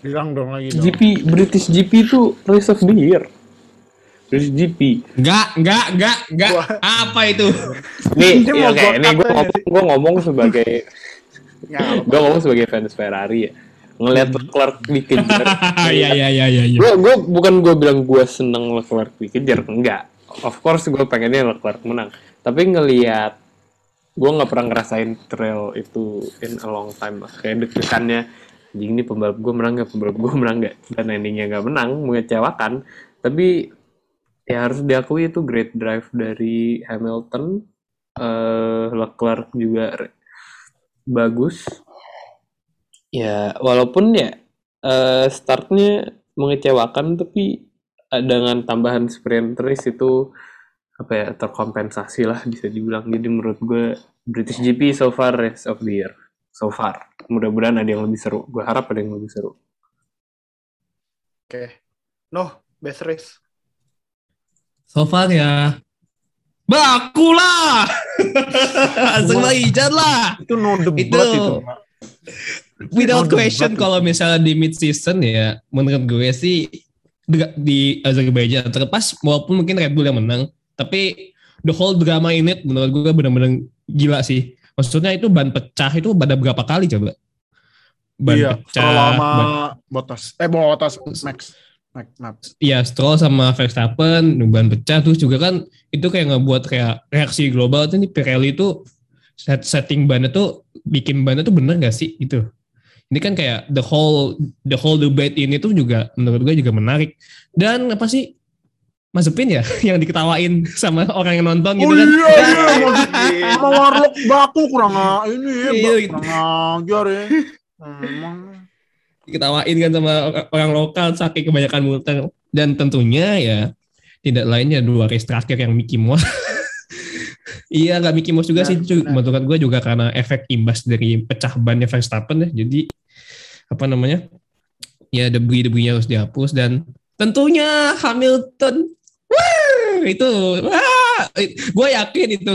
Bilang dong lagi dong. G P, British G P itu race of the year. British G P. Enggak, enggak, enggak, enggak. Apa itu? Nih, ya kayak ini gue ngomong, gue ngomong sebagai, gue ngomong sebagai fans Ferrari ya. Ngelihat Leclerc dikejar. Iya, iya, iya, iya. Gue, gue bukan gue bilang gue seneng Leclerc dikejar, enggak. Of course gue pengennya Leclerc menang. Tapi ngelihat gue nggak pernah ngerasain trail itu in a long time lah. Kayak deg-degannya, anjing ini pembalap gue menang nggak, pembalap gue menang nggak, dan endingnya nggak menang, mengecewakan. Tapi ya harus diakui itu great drive dari Hamilton, uh, Leclerc juga re- bagus. Ya walaupun ya uh, startnya mengecewakan, tapi dengan tambahan sprint race itu apa ya terkompensasi lah bisa dibilang. Jadi menurut gue British G P so far race of the year so far. Mudah-mudahan ada yang lebih seru. Gue harap ada yang lebih seru. Oke, okay. No best race so far ya Baku lah. Asal ijan lah. Itu no debat itu. itu. Without no question kalau misalnya di mid season ya menurut gue sih di Azerbaijan terlepas walaupun mungkin Red Bull yang menang, tapi the whole drama ini menurut gue benar-benar gila sih. Maksudnya itu ban pecah itu pada berapa kali coba? Ban iya, pecah selama ban... Bottas eh Bottas Max Iya, Stroll sama Verstappen ban pecah, terus juga kan itu kayak ngebuat kayak reaksi global tuh nih. Pirelli tuh setting bannya tuh, bikin bannya tuh bener gak sih gitu. Ini kan kayak the whole the whole debate ini tuh juga menurut gue juga menarik. Dan apa sih Mazepin ya yang diketawain sama orang yang nonton gitu kan. Oh iya, iya. Sama warlock baku kurang ini iya, gitu. Kurang ajar ya. Memang diketawain kan sama orang lokal saking kebanyakan multan. Dan tentunya ya tidak lainnya dua race terakhir yang Mickey Mouse. Iya gak Mickey Mouse juga nah, sih nah. Menurut gue juga karena efek imbas dari pecah bannya Verstappen ya. Jadi apa namanya ya debris-debrisnya harus dihapus. Dan tentunya Hamilton wah, itu wah, gue yakin itu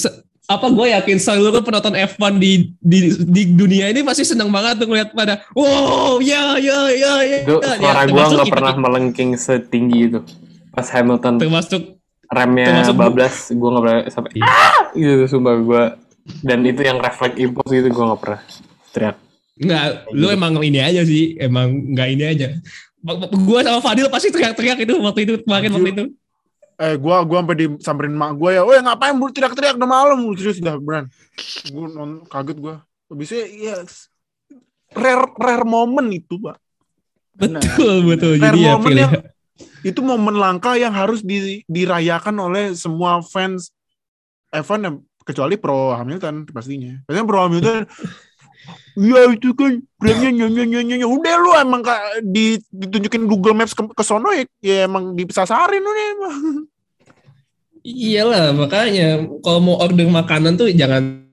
se- apa gue yakin seluruh penonton F satu di di, di dunia ini pasti senang banget tuh ngeliat pada wow ya ya ya ya. Suara gue nggak pernah melengking setinggi itu pas Hamilton termasuk remnya termasuk bablas gue nggak pernah sampai iya. ah! Gitu sumpah gue, dan itu yang refleks impuls gitu gue nggak pernah teriak nggak lu gitu. Emang ini aja sih emang nggak ini aja gue sama Fadil pasti teriak-teriak itu waktu itu kemarin waktu itu eh gue gue sampai disamperin mak gue ya, weh ngapain buru teriak-teriak udah malam buru serius dah beran, gue kaget gue, habisnya ya yes. rare rare moment itu pak, betul nah, betul rare jadi moment ya, yang, itu momen langka yang harus di, dirayakan oleh semua fans F satu kecuali pro Hamilton pastinya, pastinya pro Hamilton. Ya itu kan brandnya nyanyi-nyanyi udah lu emang kak, ditunjukin Google Maps ke, ke sono ya, ya emang dipesasarin udah emang. Iyalah makanya kalau mau order makanan tuh jangan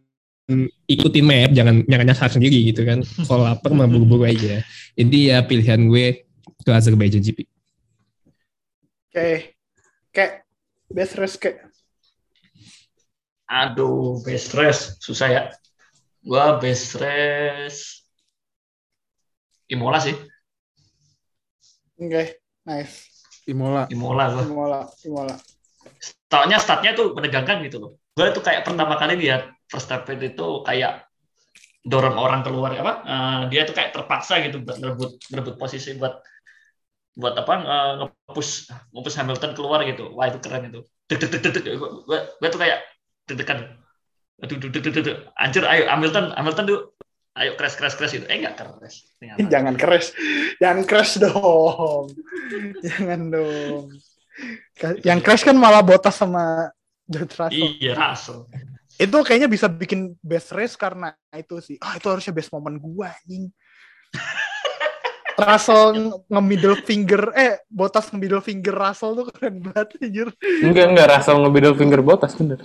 ikuti map, jangan nyasar sendiri gitu kan. Kalau lapar mah buru-buru aja. Jadi ya pilihan gue ke Azerbaijan G P. Oke, kayak best race kayak. Aduh best race susah ya. Gua best race Imola sih. Oke, okay, nice. Imola. Imola gua. Imola, Imola. Startnya startnya tuh menegangkan gitu loh. Gua tuh kayak pertama kali lihat Verstappen itu kayak dorong orang keluar apa? Uh, dia tuh kayak terpaksa gitu buat ngerebut ngerebut posisi buat buat apa? Uh, nge-push nge-push Hamilton keluar gitu. Wah, itu keren itu. Deg deg deg deg gua gua tuh kayak deg-degan. Aduh, aduh, aduh, aduh, anjir, ayo Hamilton, Hamilton tuh, ayo crash, crash, crash itu, eh nggak crash, jangan crash, jangan crash dong, jangan dong, yang crash kan malah Bottas sama George Russell, iya Russell, itu kayaknya bisa bikin best race karena itu sih, ah oh, itu harusnya best moment gua anjing, Russell nge-middle finger, eh Bottas nge-middle finger Russell tuh keren banget anjir, enggak enggak Russell nge-middle finger Bottas bener.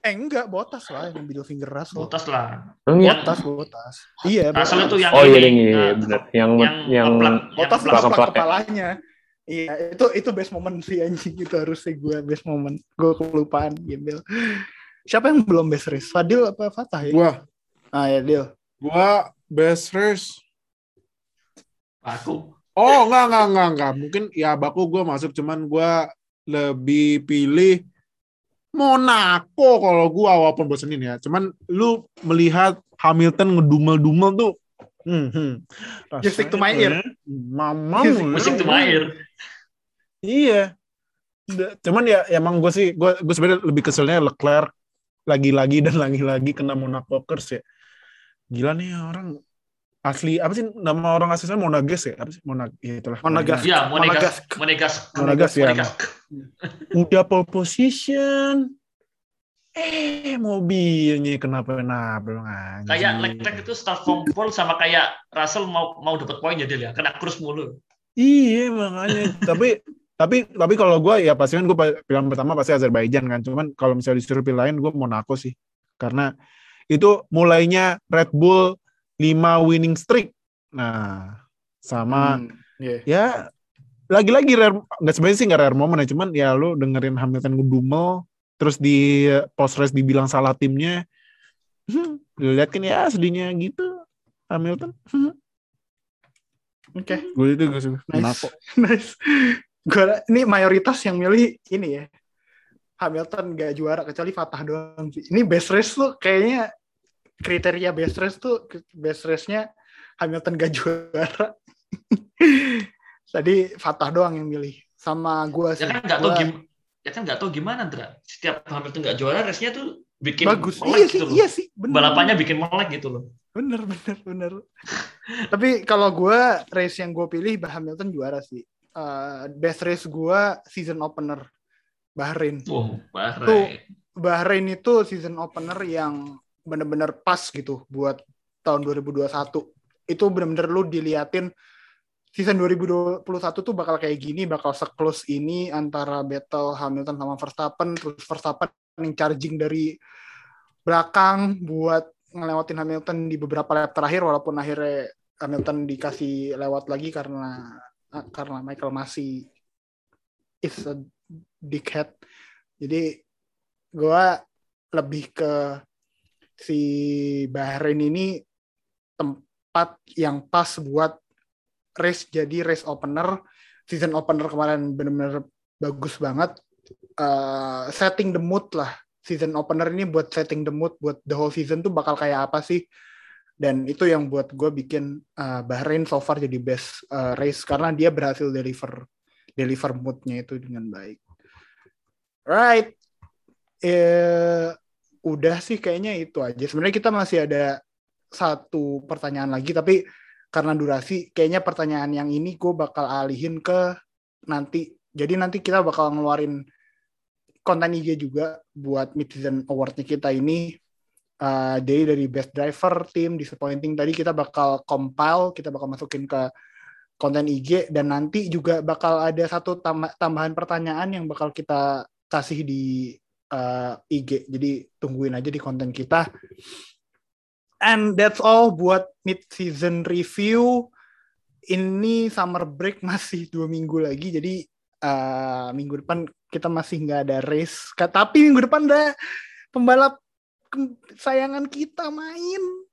Eh enggak, Bottas lah yang middle finger Russell. Bottas lah. Bottas, Bottas. Iya, Russell itu yang oh iya, iya, iya benar. Yang yang Bottas plak kepalanya. Iya, itu itu best moment sih anjing itu harusnya gue best moment. Gue kelupaan gembel. Siapa yang belum best race? Fadil apa Fatah ya? Gua. Ah ya, Dil. Gua best race. Baku. Oh, enggak enggak enggak enggak. Mungkin ya Baku gue masuk cuman gue lebih pilih Monaco kalau gua walaupun bosenin ya. Cuman lu melihat Hamilton ngedumel-dumel tuh. Hmm. Musik to my ear. Mama musik to my ear. Iya. Cuman ya emang gua sih gua gua sebenarnya lebih keselnya Leclerc lagi-lagi dan lagi-lagi kena Monacokers ya. Gila nih orang asli apa sih nama orang aslinya Monagas ya apa sih Monag ya itulah Monagas ya Monagas Monagas Monagas ya udah pole position eh mobilnya kenapa-napa anjing kayak Leclerc itu start from pole sama kayak Russell mau mau dapat poin jadi ya kena cruise mulu iya makanya tapi tapi tapi kalau gue ya pasti kan gue pilihan pertama pasti Azerbaijan kan cuman kalau misalnya disuruh pilihin gue Monaco sih karena itu mulainya Red Bull lima winning streak, nah sama hmm, yeah. Ya lagi-lagi rare nggak sebenarnya sih nggak rare moment ya cuman ya lu dengerin Hamilton ngedumel terus di post race dibilang salah timnya, hmm, lu liatin ya sedihnya gitu Hamilton. Hmm. Oke, okay. Gue itu gue suka. Nice, nice. Gue ini mayoritas yang milih ini ya Hamilton gak juara kecuali Fatah doang. Ini best race tuh kayaknya. Kriteria best race tuh best race-nya Hamilton gak juara. Tadi Fatah doang yang milih. Sama gue sih. Ya kan nggak tahu gim, ya kan nggak tahu gimana, Andra. Setiap Hamilton nggak juara, resnya tuh bikin bagus. Iya gitu sih, iya sih. Bener. Balapannya bikin molek gitu loh. Bener, bener, bener. Tapi kalau gue, race yang gue pilih, Hamilton juara sih. Uh, best race gue, season opener. Bahrain. Oh, Bahrain. Tuh, Bahrain itu season opener yang bener-bener pas gitu buat tahun dua ribu dua puluh satu. Itu bener-bener lu diliatin season dua ribu dua puluh satu tuh bakal kayak gini, bakal se-close ini antara battle Hamilton sama Verstappen, terus Verstappen yang charging dari belakang buat ngelewatin Hamilton di beberapa lap terakhir, walaupun akhirnya Hamilton dikasih lewat lagi karena karena Michael masih is a dickhead. Jadi gue lebih ke si Bahrain ini tempat yang pas buat race, jadi race opener. Season opener kemarin benar-benar bagus banget, uh, setting the mood lah. Season opener ini buat setting the mood buat the whole season tuh bakal kayak apa sih, dan itu yang buat gue bikin uh, Bahrain so far jadi best uh, race, karena dia berhasil deliver deliver moodnya itu dengan baik. Right, eh, udah sih kayaknya itu aja. Sebenarnya kita masih ada satu pertanyaan lagi, tapi karena durasi, kayaknya pertanyaan yang ini gue bakal alihin ke nanti. Jadi nanti kita bakal ngeluarin konten I G juga buat Mid-Season Award-nya kita ini. Uh, jadi dari Best Driver, Team, Disappointing, tadi kita bakal compile, kita bakal masukin ke konten I G. Dan nanti juga bakal ada satu tam- tambahan pertanyaan yang bakal kita kasih di uh, I G. Jadi tungguin aja di konten kita. And that's all buat mid-season review. Ini summer break masih dua minggu lagi. Jadi uh, minggu depan kita masih nggak ada race. Tapi minggu depan ada pembalap kesayangan kita main.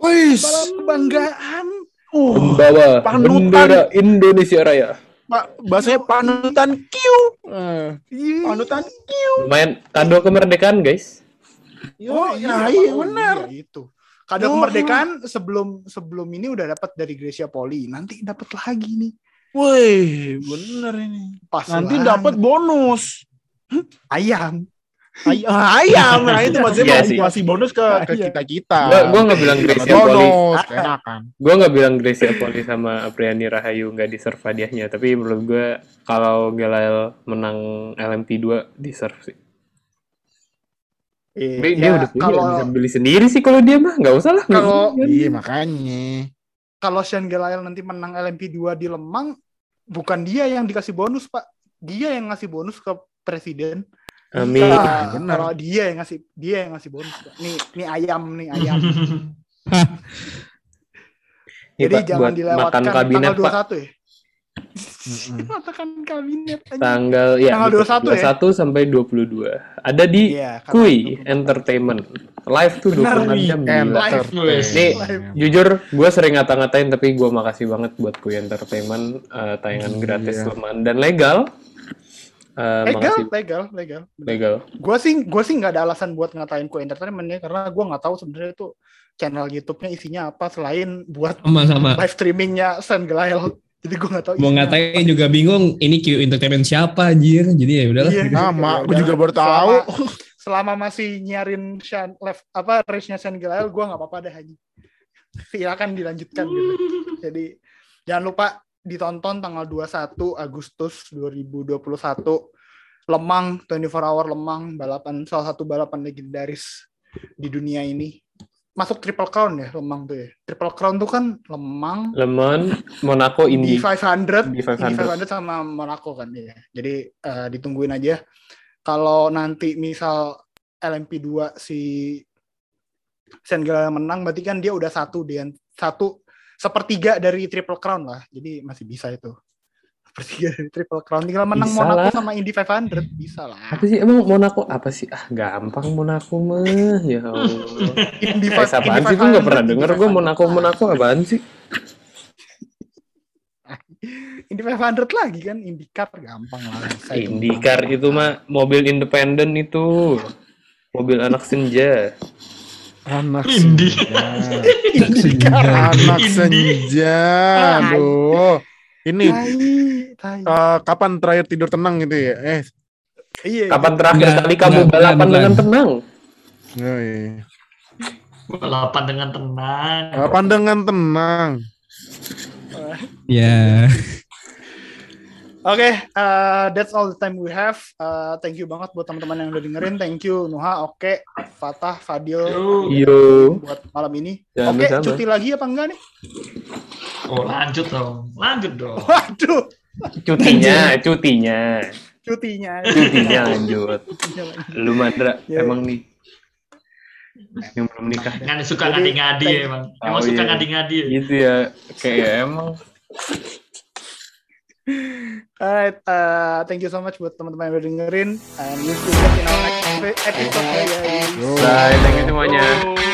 Wih, pembalap kebanggaan. Uh, Bawa bendera Indonesia Raya. Pak, bahasanya panutan Q. Uh, panutan Q. Main tanda kemerdekaan, guys. Oh, ya, iya benar. Itu. Kadang oh, kemerdekaan sebelum sebelum ini udah dapat dari Greysia Polii, nanti dapat lagi nih. Woi, bener ini. Pas nanti dapat bonus. Ayam. Ay- ayam. Nah itu maksudnya iya masih bonus ke, ke kita-kita. Gue gak bilang Greysia Polii. Gue gak bilang Greysia Polii sama Apriani Rahayu gak deserve hadiahnya, tapi menurut gue kalau Gelael menang L M P dua deserve sih. Eh, dia ya, udah punya, kalau, bisa beli sendiri sih kalau dia mah, nggak usah lah. Kalau iya makanya. Kalau Sean Gelael nanti menang L M P dua di Le Mans, bukan dia yang dikasih bonus Pak, dia yang ngasih bonus ke presiden. Amin. Nah, benar. Kalau dia yang ngasih, dia yang ngasih bonus. Pak. Nih, nih ayam, nih ayam. Jadi ya, Pak, jangan dilewatkan kabinet, tanggal dua puluh satu Pak. Ya. Matakan kabinet aja. Tanggal ya tanggal dua puluh satu, dua puluh satu ya? sampai dua puluh dua ada di ya, Kui dua puluh Entertainment live tuh dua puluh enam jam live. Nih jujur gue sering ngata-ngatain tapi gue makasih banget buat Kui Entertainment, uh, tayangan hmm, gratis iya. Le Mans dan legal. Uh, legal, legal, legal, legal. Gue sih, gue sih nggak ada alasan buat ngatain Kui Entertainment ya, karena gue nggak tahu sebenarnya itu channel YouTube-nya isinya apa selain buat sama-sama live streamingnya Sean Gelael. Jadi gue nggak tahu mau ngatain apa. Juga bingung ini Q Entertainment siapa anjir, jadi ya udahlah iya, nama gue juga baru tahu. Selama, selama masih nyiarin Sean left apa race-nya Sean Gelael gue nggak apa-apa dah haji, silakan dilanjutkan gitu. Jadi jangan lupa ditonton tanggal dua puluh satu Agustus dua ribu dua puluh satu Le Mans dua puluh empat hour Le Mans, balapan salah satu balapan legendaris di dunia ini. Masuk Triple Crown ya Le Mans tuh ya. Triple Crown tuh kan Le Mans, Le Mans, Monaco, Indy lima ratus, Indy lima ratus sama Monaco kan ya. Jadi uh, ditungguin aja. Kalau nanti misal L M P dua si Sean Gelael menang, berarti kan dia udah satu dia satu sepertiga dari Triple Crown lah. Jadi masih bisa itu. Sepertiga dari Triple Crown, tinggal menang bisa Monaco lah sama Indy lima ratus bisa lah. Apa sih emang Monaco apa sih? Ah gampang Monaco mah ya Allah. Indy eh, apaan sih? Gue nggak pernah denger gue Monaco Monaco apaan sih? Indy lima ratus lagi kan IndyCar gampang lah. IndyCar itu mah mobil independen itu, mobil anak senja. Anak Indy. IndyCar anak senja. Aduh. Ini tai, tai. Uh, kapan terakhir tidur tenang gitu ya? Eh, iya, kapan terakhir enggak, kali kamu enggak, balapan enggak. dengan tenang? Oh, iya. Balapan dengan tenang. Balapan dengan tenang. Ya. Oke, okay, uh, that's all the time we have. Uh, thank you banget buat teman-teman yang udah dengerin. Thank you Nuha, Oke, Fatah, Fadil, Yo. buat malam ini. Oke, okay, cuti lagi apa enggak nih? Oh, lanjut dong, lanjut dong. Waduh, cutinya, cutinya, cutinya, cutinya lanjut. Lu Mandra, yeah. emang nih yang belum nikah. Nggak suka ngadi-ngadi ya, emang, emang oh, suka yeah. ngadi-ngadi. Gitu ya, kayak emang. Alright, uh, thank you so much buat teman-teman yang udah dengerin, and we'll see you in our next episode. Bye, thank you semuanya.